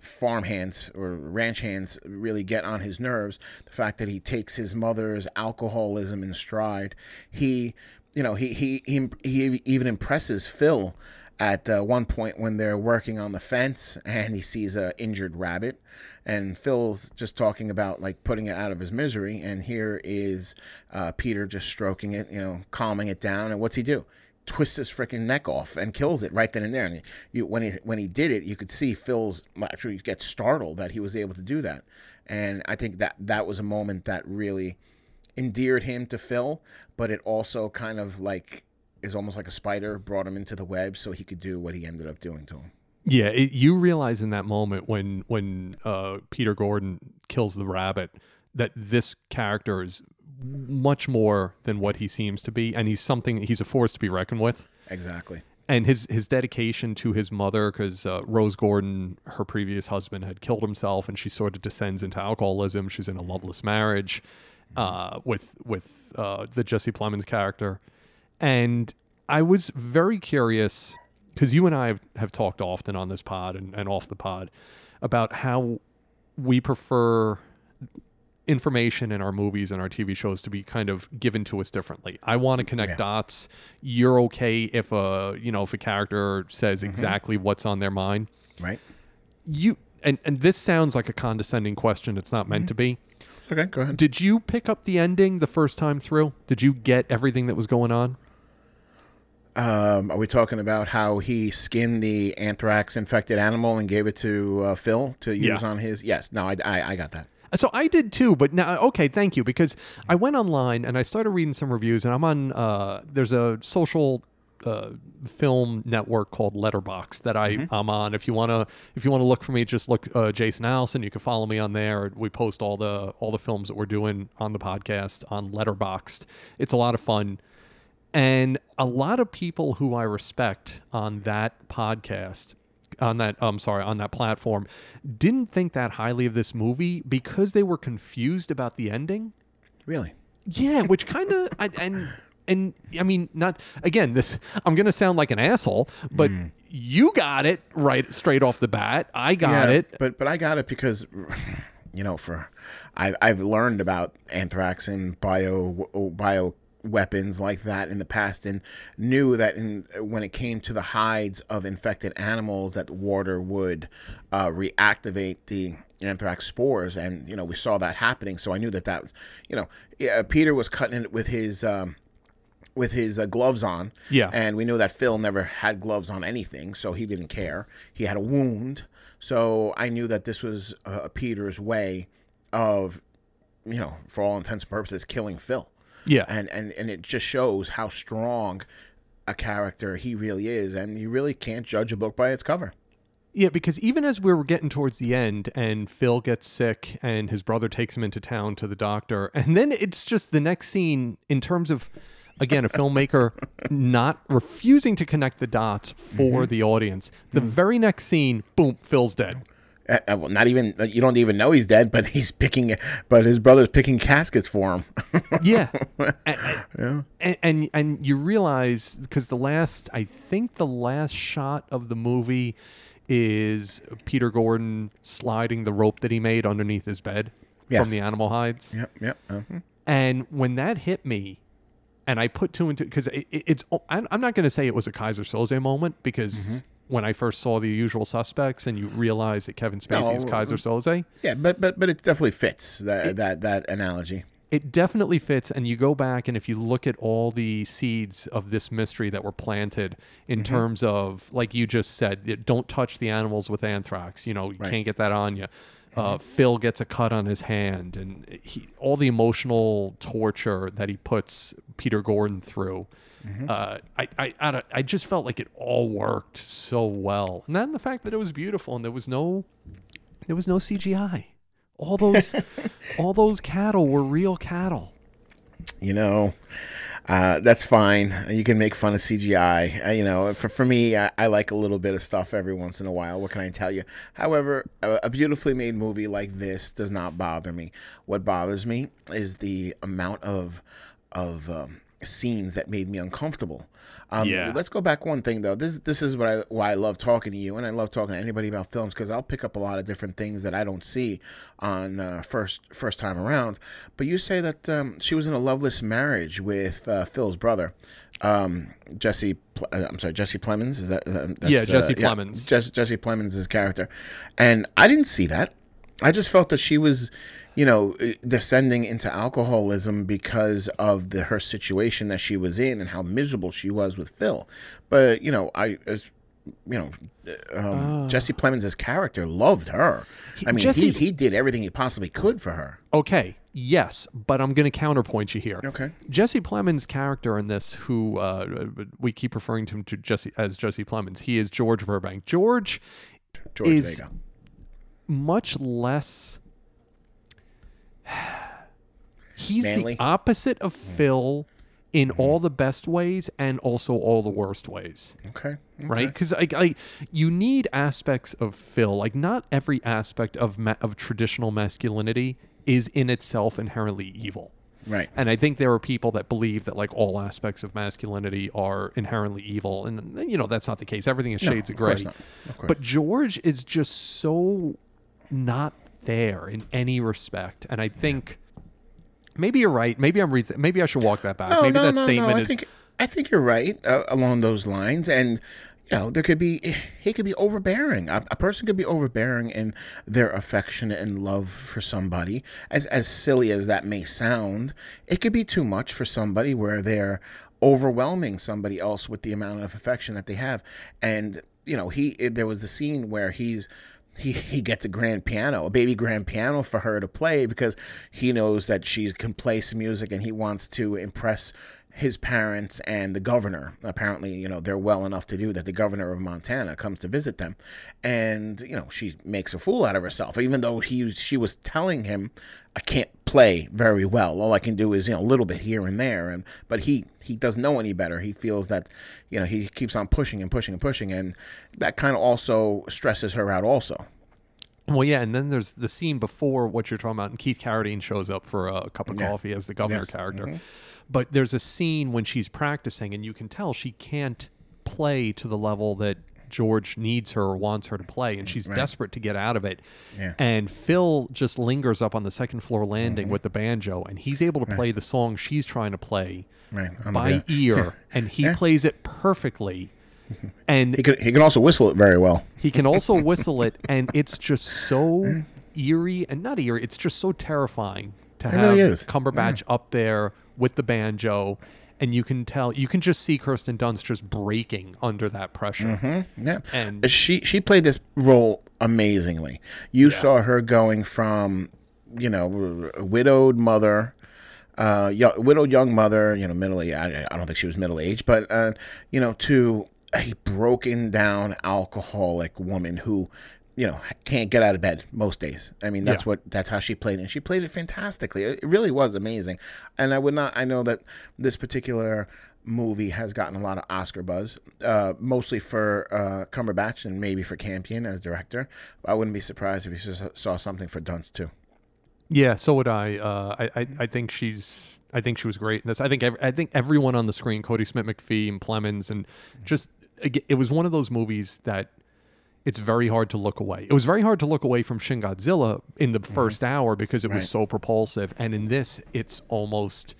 farm hands or ranch hands really get on his nerves. The fact that he takes his mother's alcoholism in stride. He, you know, he, he, he, he even impresses Phil at uh, one point when they're working on the fence and he sees a injured rabbit and Phil's just talking about like putting it out of his misery. And here is uh, Peter just stroking it, you know, calming it down. And what's he do? Twists his freaking neck off and kills it right then and there. And you, when he, when he did it, you could see Phil's actually get startled that he was able to do that. And I think that that was a moment that really endeared him to Phil, but it also kind of like, is almost like a spider brought him into the web so he could do what he ended up doing to him. Yeah, it, you realize in that moment when when uh, Peter Gordon kills the rabbit that this character is much more than what he seems to be, and he's something he's a force to be reckoned with. Exactly. And his his dedication to his mother, because uh, Rose Gordon, her previous husband, had killed himself, and she sort of descends into alcoholism. She's in a loveless marriage uh, with with uh, the Jesse Plemons character. And I was very curious, because you and I have, have talked often on this pod and, and off the pod about how we prefer information in our movies and our T V shows to be kind of given to us differently. I want to connect yeah. dots. You're okay if a, you know, if a character says mm-hmm. exactly what's on their mind. Right. You and, and this sounds like a condescending question. It's not meant mm-hmm. to be. Okay, go ahead. Did you pick up the ending the first time through? Did you get everything that was going on? Um, are we talking about how he skinned the anthrax-infected animal and gave it to uh, Phil to use yeah. on his? Yes. No, I, I, I got that. So I did too, but now, okay, thank you, because I went online and I started reading some reviews, and I'm on, uh, there's a social uh, film network called Letterboxd that I, mm-hmm. I'm on. If you want to if you want to look for me, just look uh, Jason Allison. You can follow me on there. We post all the all the films that we're doing on the podcast on Letterboxd. It's a lot of fun. And a lot of people who I respect on that podcast, on that, I'm sorry, on that platform, didn't think that highly of this movie because they were confused about the ending. Really? Yeah, which kind of, and, and I mean, not, again, this, I'm going to sound like an asshole, but mm. you got it right straight off the bat. I got yeah, it. But, but I got it because... You know, for I've I've learned about anthrax and bio bio weapons like that in the past, and knew that in when it came to the hides of infected animals, that water would uh, reactivate the anthrax spores, and you know we saw that happening. So I knew that that you know yeah, Peter was cutting it with his. Um, with his uh, gloves on. Yeah. And we know that Phil never had gloves on anything, so he didn't care. He had a wound. So I knew that this was uh, Peter's way of, you know, for all intents and purposes, killing Phil. Yeah. And, and, and it just shows how strong a character he really is, and you really can't judge a book by its cover. Yeah, because even as we were getting towards the end and Phil gets sick and his brother takes him into town to the doctor, and then it's just the next scene in terms of... Again, a filmmaker not refusing to connect the dots for mm-hmm. the audience. The mm-hmm. very next scene, boom, Phil's dead. Uh, well, not even, you don't even know he's dead, but he's picking, but his brother's picking caskets for him. Yeah. And, yeah. And, and and you realize, because the last, I think the last shot of the movie is Peter Gordon sliding the rope that he made underneath his bed yes. from the animal hides. Yep, yep. Uh-huh. And when that hit me, and I put two and two, because it, it, it's, I'm not going to say it was a Kaiser Soze moment, because... Mm-hmm. When I first saw The Usual Suspects, and you realize that Kevin Spacey is no, Kaiser Soze, yeah, but but but it definitely fits that it, that that analogy. It definitely fits, and you go back and if you look at all the seeds of this mystery that were planted in mm-hmm. terms of, like you just said, don't touch the animals with anthrax. You know, you right. can't get that on you. Uh, mm-hmm. Phil gets a cut on his hand, and he, all the emotional torture that he puts Peter Gordon through. Mm-hmm. Uh, I, I, I, I just felt like it all worked so well, and then the fact that it was beautiful and there was no, there was no C G I. All those, all those cattle were real cattle. You know, uh, that's fine. You can make fun of C G I. Uh, you know, for for me, I, I like a little bit of stuff every once in a while. What can I tell you? However, a, a beautifully made movie like this does not bother me. What bothers me is the amount of, of. Um, scenes that made me uncomfortable. Um, yeah. Let's go back one thing though. This this is what I why I love talking to you, and I love talking to anybody about films, because I'll pick up a lot of different things that I don't see on uh, first first time around. But you say that um, she was in a loveless marriage with uh, Phil's brother, um, Jesse. Ple- I'm sorry, Jesse Plemons. Is that uh, that's, yeah? Jesse uh, Plemons. Yeah, Jesse, Jesse Plemons' character, and I didn't see that. I just felt that she was, you know, descending into alcoholism because of the her situation that she was in and how miserable she was with Phil. But, you know, I, as, you know, um, uh, Jesse Plemons' character loved her. He, I mean, Jesse, he, he did everything he possibly could for her. Okay, yes, but I'm going to counterpoint you here. Okay. Jesse Plemons' character in this, who uh, we keep referring to him to Jesse as Jesse Plemons, he is George Burbank. George, George is there you go. much less... He's Manly. the opposite of yeah. Phil in mm-hmm. all the best ways and also all the worst ways. Okay. okay. Right? Because I, I, you need aspects of Phil. Like, not every aspect of ma- of traditional masculinity is in itself inherently evil. Right. And I think there are people that believe that, like, all aspects of masculinity are inherently evil. And, you know, that's not the case. Everything is shades no, of, of gray. Not. Of but George is just so not... there in any respect, and I think yeah. maybe you're right. Maybe I'm. Re- maybe I should walk that back. No, maybe no, that no, statement no. I is. Think, I think you're right uh, along those lines, and you know there could be. He could be overbearing. A, a person could be overbearing in their affection and love for somebody. As as silly as that may sound, it could be too much for somebody where they're overwhelming somebody else with the amount of affection that they have. And you know, he there was the scene where he's. He, he gets a grand piano, a baby grand piano for her to play because he knows that she can play some music and he wants to impress his parents and the governor. Apparently, you know, they're well enough to do that the governor of Montana comes to visit them. And, you know, she makes a fool out of herself, even though he she was telling him, I can't play very well. All I can do is, you know, a little bit here and there. And but he, he doesn't know any better. He feels that, you know, he keeps on pushing and pushing and pushing. And that kind of also stresses her out also. Well, yeah. And then there's the scene before what you're talking about. And Keith Carradine shows up for a cup of yeah. coffee as the governor yes. character. Mm-hmm. But there's a scene when she's practicing and you can tell she can't play to the level that George needs her or wants her to play, and she's right. desperate to get out of it. Yeah. And Phil just lingers up on the second floor landing mm-hmm. with the banjo, and he's able to right. play the song she's trying to play right. by ear, and he yeah. plays it perfectly. And he can, he can also whistle it very well. He can also whistle it, and it's just so eerie, and not eerie, it's just so terrifying to it have really Cumberbatch yeah. up there with the banjo. And you can tell, you can just see Kirsten Dunst just breaking under that pressure. Mm-hmm. Yeah, and she she played this role amazingly. You yeah. saw her going from, you know, a widowed mother, uh, young, widowed young mother, you know, middle age. I, I don't think she was middle aged, but uh, you know, to a broken down alcoholic woman who you know, can't get out of bed most days. I mean, that's yeah. what that's how she played it. And she played it fantastically. It really was amazing. And I would not, I know that this particular movie has gotten a lot of Oscar buzz, uh, mostly for uh, Cumberbatch and maybe for Campion as director. I wouldn't be surprised if you saw something for Dunst too. Yeah, so would I. Uh, I, I. I think she's. I think she was great in this. I think. Ev- I think everyone on the screen, Cody Smith-McPhee and Plemons, and just it was one of those movies that it's very hard to look away. It was very hard to look away from Shin Godzilla in the first mm-hmm. hour because it was right. so propulsive, and in this, it's almost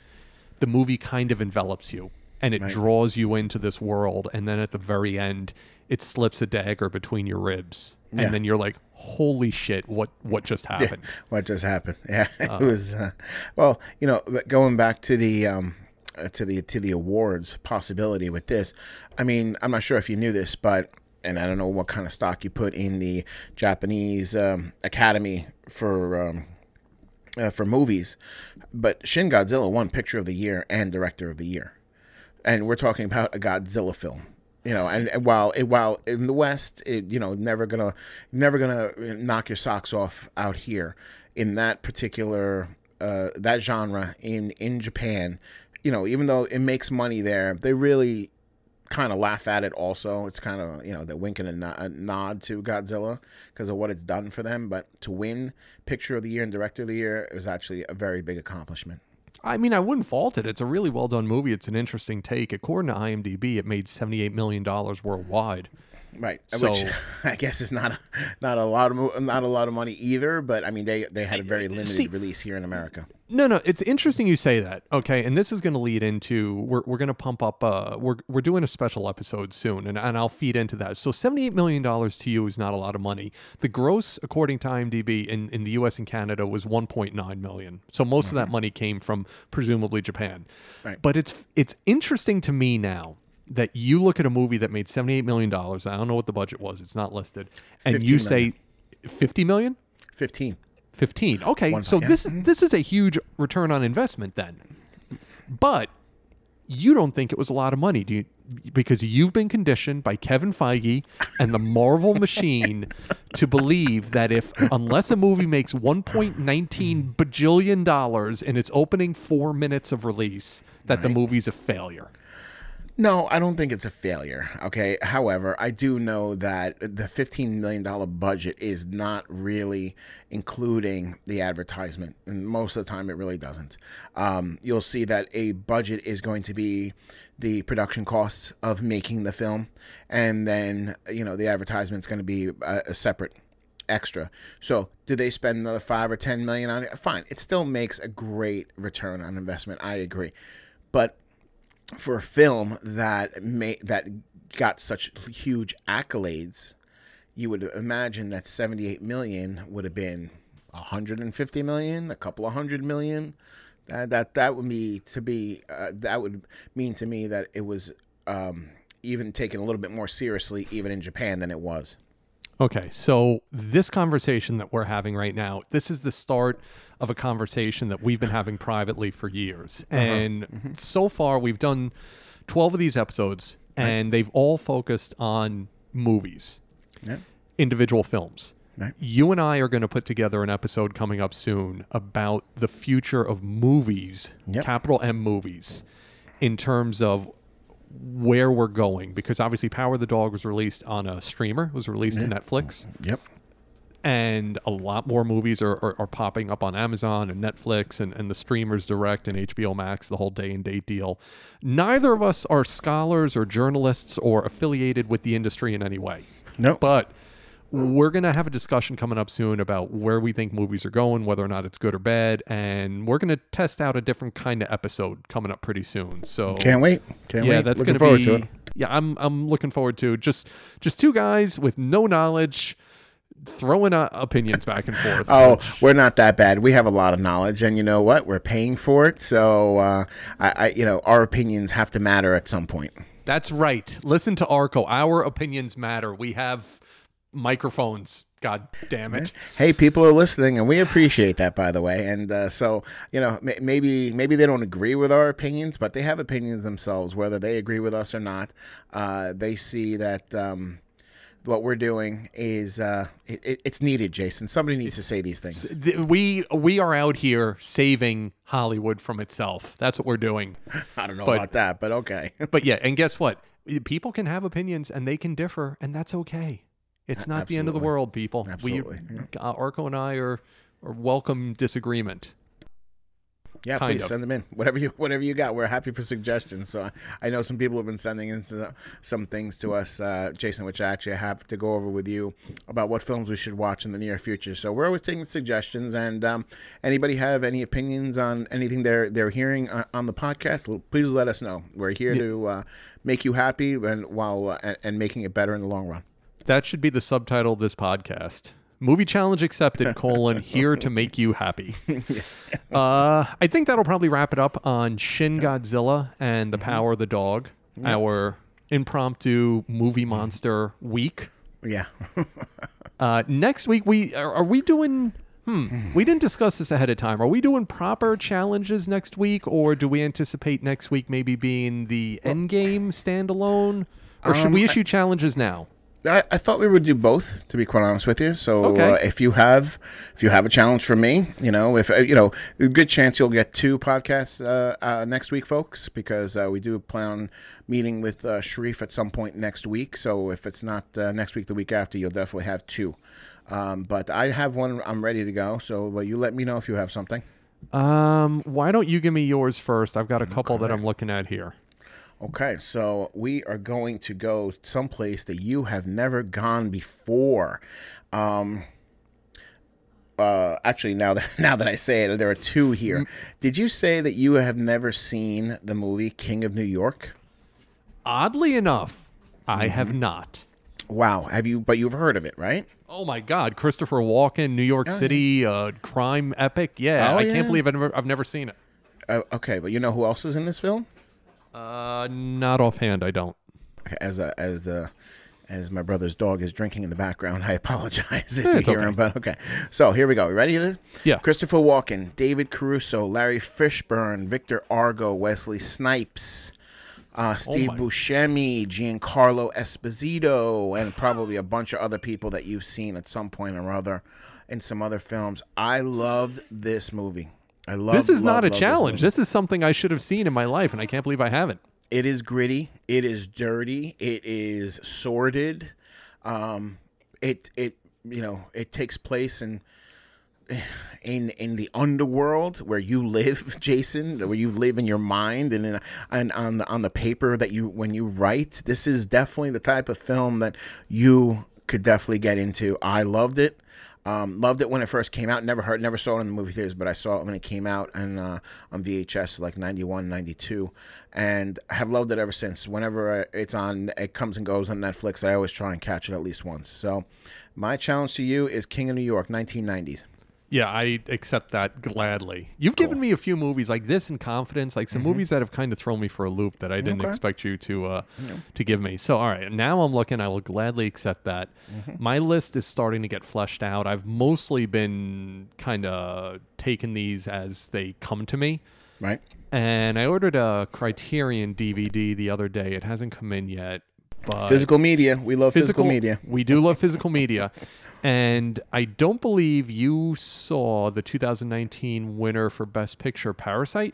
the movie kind of envelops you. And it right. draws you into this world. And then at the very end, it slips a dagger between your ribs. Yeah. And then you're like, holy shit, what, what just happened? Yeah. What just happened? Yeah, uh, it was, uh, well, you know, going back to the, um, to the, to the awards possibility with this, I mean, I'm not sure if you knew this, but, and I don't know what kind of stock you put in the Japanese um, Academy for, um, uh, for movies, but Shin Godzilla won Picture of the Year and Director of the Year. And we're talking about a Godzilla film, you know. And, and while it, while in the West, it, you know, never gonna, never gonna knock your socks off out here in that particular uh, that genre in in Japan, you know. Even though it makes money there, they really kind of laugh at it. Also, it's kind of, you know, they're winking a, no- a nod to Godzilla because of what it's done for them. But to win Picture of the Year and Director of the Year, it was actually a very big accomplishment. I mean, I wouldn't fault it. It's a really well-done movie. It's an interesting take. According to IMDb, it made seventy-eight million dollars worldwide. Right, so, which I guess is not a, not a lot of not a lot of money either. But I mean, they, they had a very limited see, release here in America. No, no, it's interesting you say that. Okay, and this is going to lead into we're we're going to pump up. Uh, we're we're doing a special episode soon, and, and I'll feed into that. So seventy-eight million dollars to you is not a lot of money. The gross, according to IMDb, in, in the U S and Canada was one point nine million dollars. So most mm-hmm. of that money came from presumably Japan. Right. But it's it's interesting to me now that you look at a movie that made seventy-eight million dollars. I don't know what the budget was. It's not listed. And you say fifty million dollars? fifteen. fifteen. Okay. One, so yeah. this, this is a huge return on investment then. But you don't think it was a lot of money, do you? Because you've been conditioned by Kevin Feige and the Marvel machine to believe that if, unless a movie makes one point one nine bajillion dollars in its opening four minutes of release, that right. the movie's a failure. No, I don't think it's a failure, okay? However, I do know that the fifteen million dollars budget is not really including the advertisement, and most of the time it really doesn't. Um, you'll see that a budget is going to be the production costs of making the film, and then, you know, the advertisement's going to be a, a separate extra. So do they spend another five or ten million dollars on it? Fine. It still makes a great return on investment, I agree. But for a film that may, that got such huge accolades, you would imagine that seventy-eight million would have been one hundred fifty million, a couple of hundred million. Uh, that that would be to be uh, that would mean to me that it was um, even taken a little bit more seriously, even in Japan, than it was. Okay, so this conversation that we're having right now, this is the start of a conversation that we've been having privately for years. Uh-huh. And mm-hmm. so far, we've done twelve of these episodes, right. and they've all focused on movies, yeah. individual films. Right. You and I are going to put together an episode coming up soon about the future of movies, yep. capital M movies, in terms of where we're going, because obviously Power of the Dog was released on a streamer, was released yeah. to Netflix. Yep. And a lot more movies are, are, are popping up on Amazon and Netflix and, and the streamers direct and H B O Max, the whole day and date deal. Neither of us are scholars or journalists or affiliated with the industry in any way. No. Nope. But we're going to have a discussion coming up soon about where we think movies are going, whether or not it's good or bad, and we're going to test out a different kind of episode coming up pretty soon. So can't wait. Can't yeah, wait. That's going to be. Yeah, I'm I'm looking forward to just just two guys with no knowledge throwing uh, opinions back and forth. oh, which... we're not that bad. We have a lot of knowledge, and you know what? We're paying for it, so uh, I, I you know our opinions have to matter at some point. That's right. Listen to Arco. Our opinions matter. We have microphones, god damn it. Hey, people are listening, and we appreciate that, by the way. And uh, so, you know, m- maybe maybe they don't agree with our opinions, but they have opinions themselves, whether they agree with us or not. Uh, they see that um, what we're doing is uh, it, it's needed, Jason. Somebody needs to say these things. We we are out here saving Hollywood from itself. That's what we're doing. I don't know but, about that, but okay. But yeah, and guess what? People can have opinions and they can differ, and that's okay. It's not Absolutely. the end of the world, people. Absolutely. We, uh, Arco and I are, are welcome disagreement. Yeah, kind please of. send them in. Whatever you whatever you got, we're happy for suggestions. So I, I know some people have been sending in some, some things to us, uh, Jason, which I actually have to go over with you about what films we should watch in the near future. So we're always taking suggestions. And um, anybody have any opinions on anything they're they're hearing uh, on the podcast? Well, please let us know. We're here yeah. to uh, make you happy and while uh, and making it better in the long run. That should be the subtitle of this podcast. Movie Challenge Accepted, colon, here to make you happy. Uh, I think that'll probably wrap it up on Shin Godzilla and The Power of the Dog, yeah. our impromptu movie monster week. Yeah. uh, next week, we are, are we doing... Hmm, we didn't discuss this ahead of time. Are we doing proper challenges next week, or do we anticipate next week maybe being the Endgame standalone? Or should um, we issue I- challenges now? I, I thought we would do both, to be quite honest with you. So okay. uh, if you have, if you have a challenge for me, you know, if you know, a good chance you'll get two podcasts uh, uh, next week, folks, because uh, we do plan on meeting with uh, Sharif at some point next week. So if it's not uh, next week, the week after, you'll definitely have two. Um, but I have one. I'm ready to go. So well, you let me know if you have something. Um, why don't you give me yours first? I've got a couple okay. that I'm looking at here. Okay, so we are going to go someplace that you have never gone before. Um, uh, actually, now that now that I say it, there are two here. Did you say that you have never seen the movie King of New York? Oddly enough, I mm-hmm. have not. Wow, have you? But you've heard of it, right? Oh my God, Christopher Walken, New York oh, City, yeah. uh, crime epic. Yeah, oh, I yeah. can't believe I've never, I've never seen it. Uh, okay, but you know who else is in this film? Uh, not offhand, I don't. As a, as the as my brother's dog is drinking in the background, I apologize if yeah, you hear okay. him. But okay, so here we go. You ready? Yeah. Christopher Walken, David Caruso, Larry Fishburne, Victor Argo, Wesley Snipes, uh, Steve oh Buscemi, Giancarlo Esposito, and probably a bunch of other people that you've seen at some point or other in some other films. I loved this movie. I love, this is love, not a challenge. This, this is something I should have seen in my life, and I can't believe I haven't. It is gritty. It is dirty. It is sordid. Um, it it you know it takes place in in in the underworld where you live, Jason. Where you live in your mind and in, and on the on the paper that you when you write. This is definitely the type of film that you could definitely get into. I loved it. Um, loved it when it first came out. Never heard, never saw it in the movie theaters, but I saw it when it came out and uh, on V H S, like ninety-one, ninety-two, and have loved it ever since. Whenever it's on, it comes and goes on Netflix. I always try and catch it at least once. So, my challenge to you is King of New York, nineteen nineties. Yeah, I accept that gladly. You've cool. given me a few movies like this in confidence, like some mm-hmm. movies that have kind of thrown me for a loop that I didn't okay. expect you to uh, yeah. to give me. So, all right, now I'm looking. I will gladly accept that. Mm-hmm. My list is starting to get fleshed out. I've mostly been kind of taking these as they come to me. Right. And I ordered a Criterion D V D the other day. It hasn't come in yet. But physical media. We love physical, physical media. We do love physical media. And I don't believe you saw the two thousand nineteen winner for Best Picture, Parasite.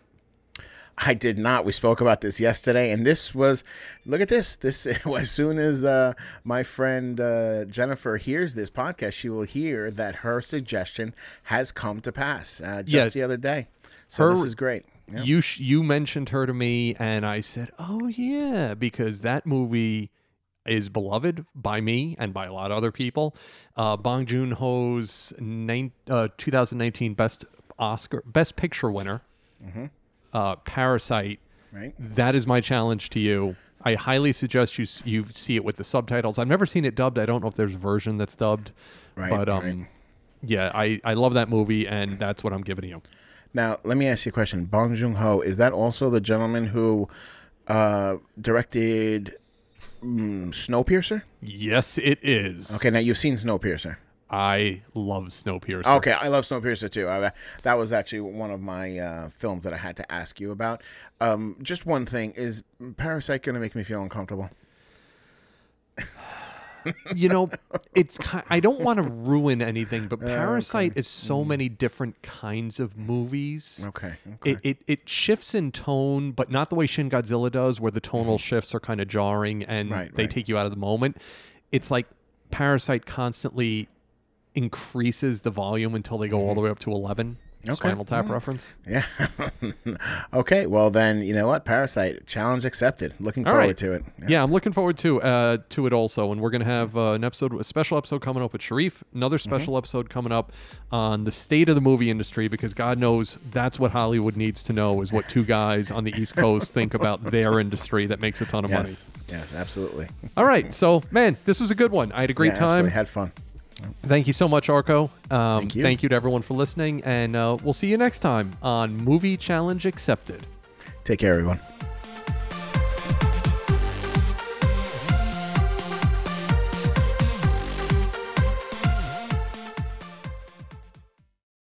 I did not. We spoke about this yesterday, and this was, look at this. This as soon as uh, my friend uh, Jennifer hears this podcast, she will hear that her suggestion has come to pass uh, just yeah. the other day. So her, this is great. Yeah. You sh- you mentioned her to me, and I said, "Oh yeah," because that movie is beloved by me and by a lot of other people. Uh, Bong Joon-ho's nine, uh, twenty nineteen Best Oscar, Best Picture winner, mm-hmm. uh, Parasite. Right. That is my challenge to you. I highly suggest you you see it with the subtitles. I've never seen it dubbed. I don't know if there's a version that's dubbed. Right. But um, right. yeah, I, I love that movie, and that's what I'm giving you. Now, let me ask you a question. Bong Joon-ho, is that also the gentleman who uh, directed... Mm, Snowpiercer? Yes, it is. Okay, now you've seen Snowpiercer. I love Snowpiercer. Okay, I love Snowpiercer too. I, that was actually one of my uh, films that I had to ask you about. Um, just one thing, is Parasite going to make me feel uncomfortable? you know, it's kind, I don't want to ruin anything, but Parasite uh, okay. is so mm. many different kinds of movies. Okay. okay. It, it it shifts in tone, but not the way Shin Godzilla does, where the tonal shifts are kind of jarring and right, they right. take you out of the moment. It's like Parasite constantly increases the volume until they go all the way up to eleven. Okay. Spinal Tap mm. reference. Yeah. Okay. Well, then you know what? Parasite, challenge accepted. Looking all forward right. to it. Yeah. yeah, I'm looking forward to uh, to it also. And we're gonna have uh, an episode, a special episode coming up with Sharif. Another special mm-hmm. episode coming up on the state of the movie industry, because God knows that's what Hollywood needs to know, is what two guys on the East Coast think about their industry that makes a ton of yes. money. Yes, absolutely. All right. So, man, this was a good one. I had a great yeah, time. Absolutely. Had fun. Thank you so much, Arco. Um, thank you. Thank you to everyone for listening, and uh, we'll see you next time on Movie Challenge Accepted. Take care, everyone.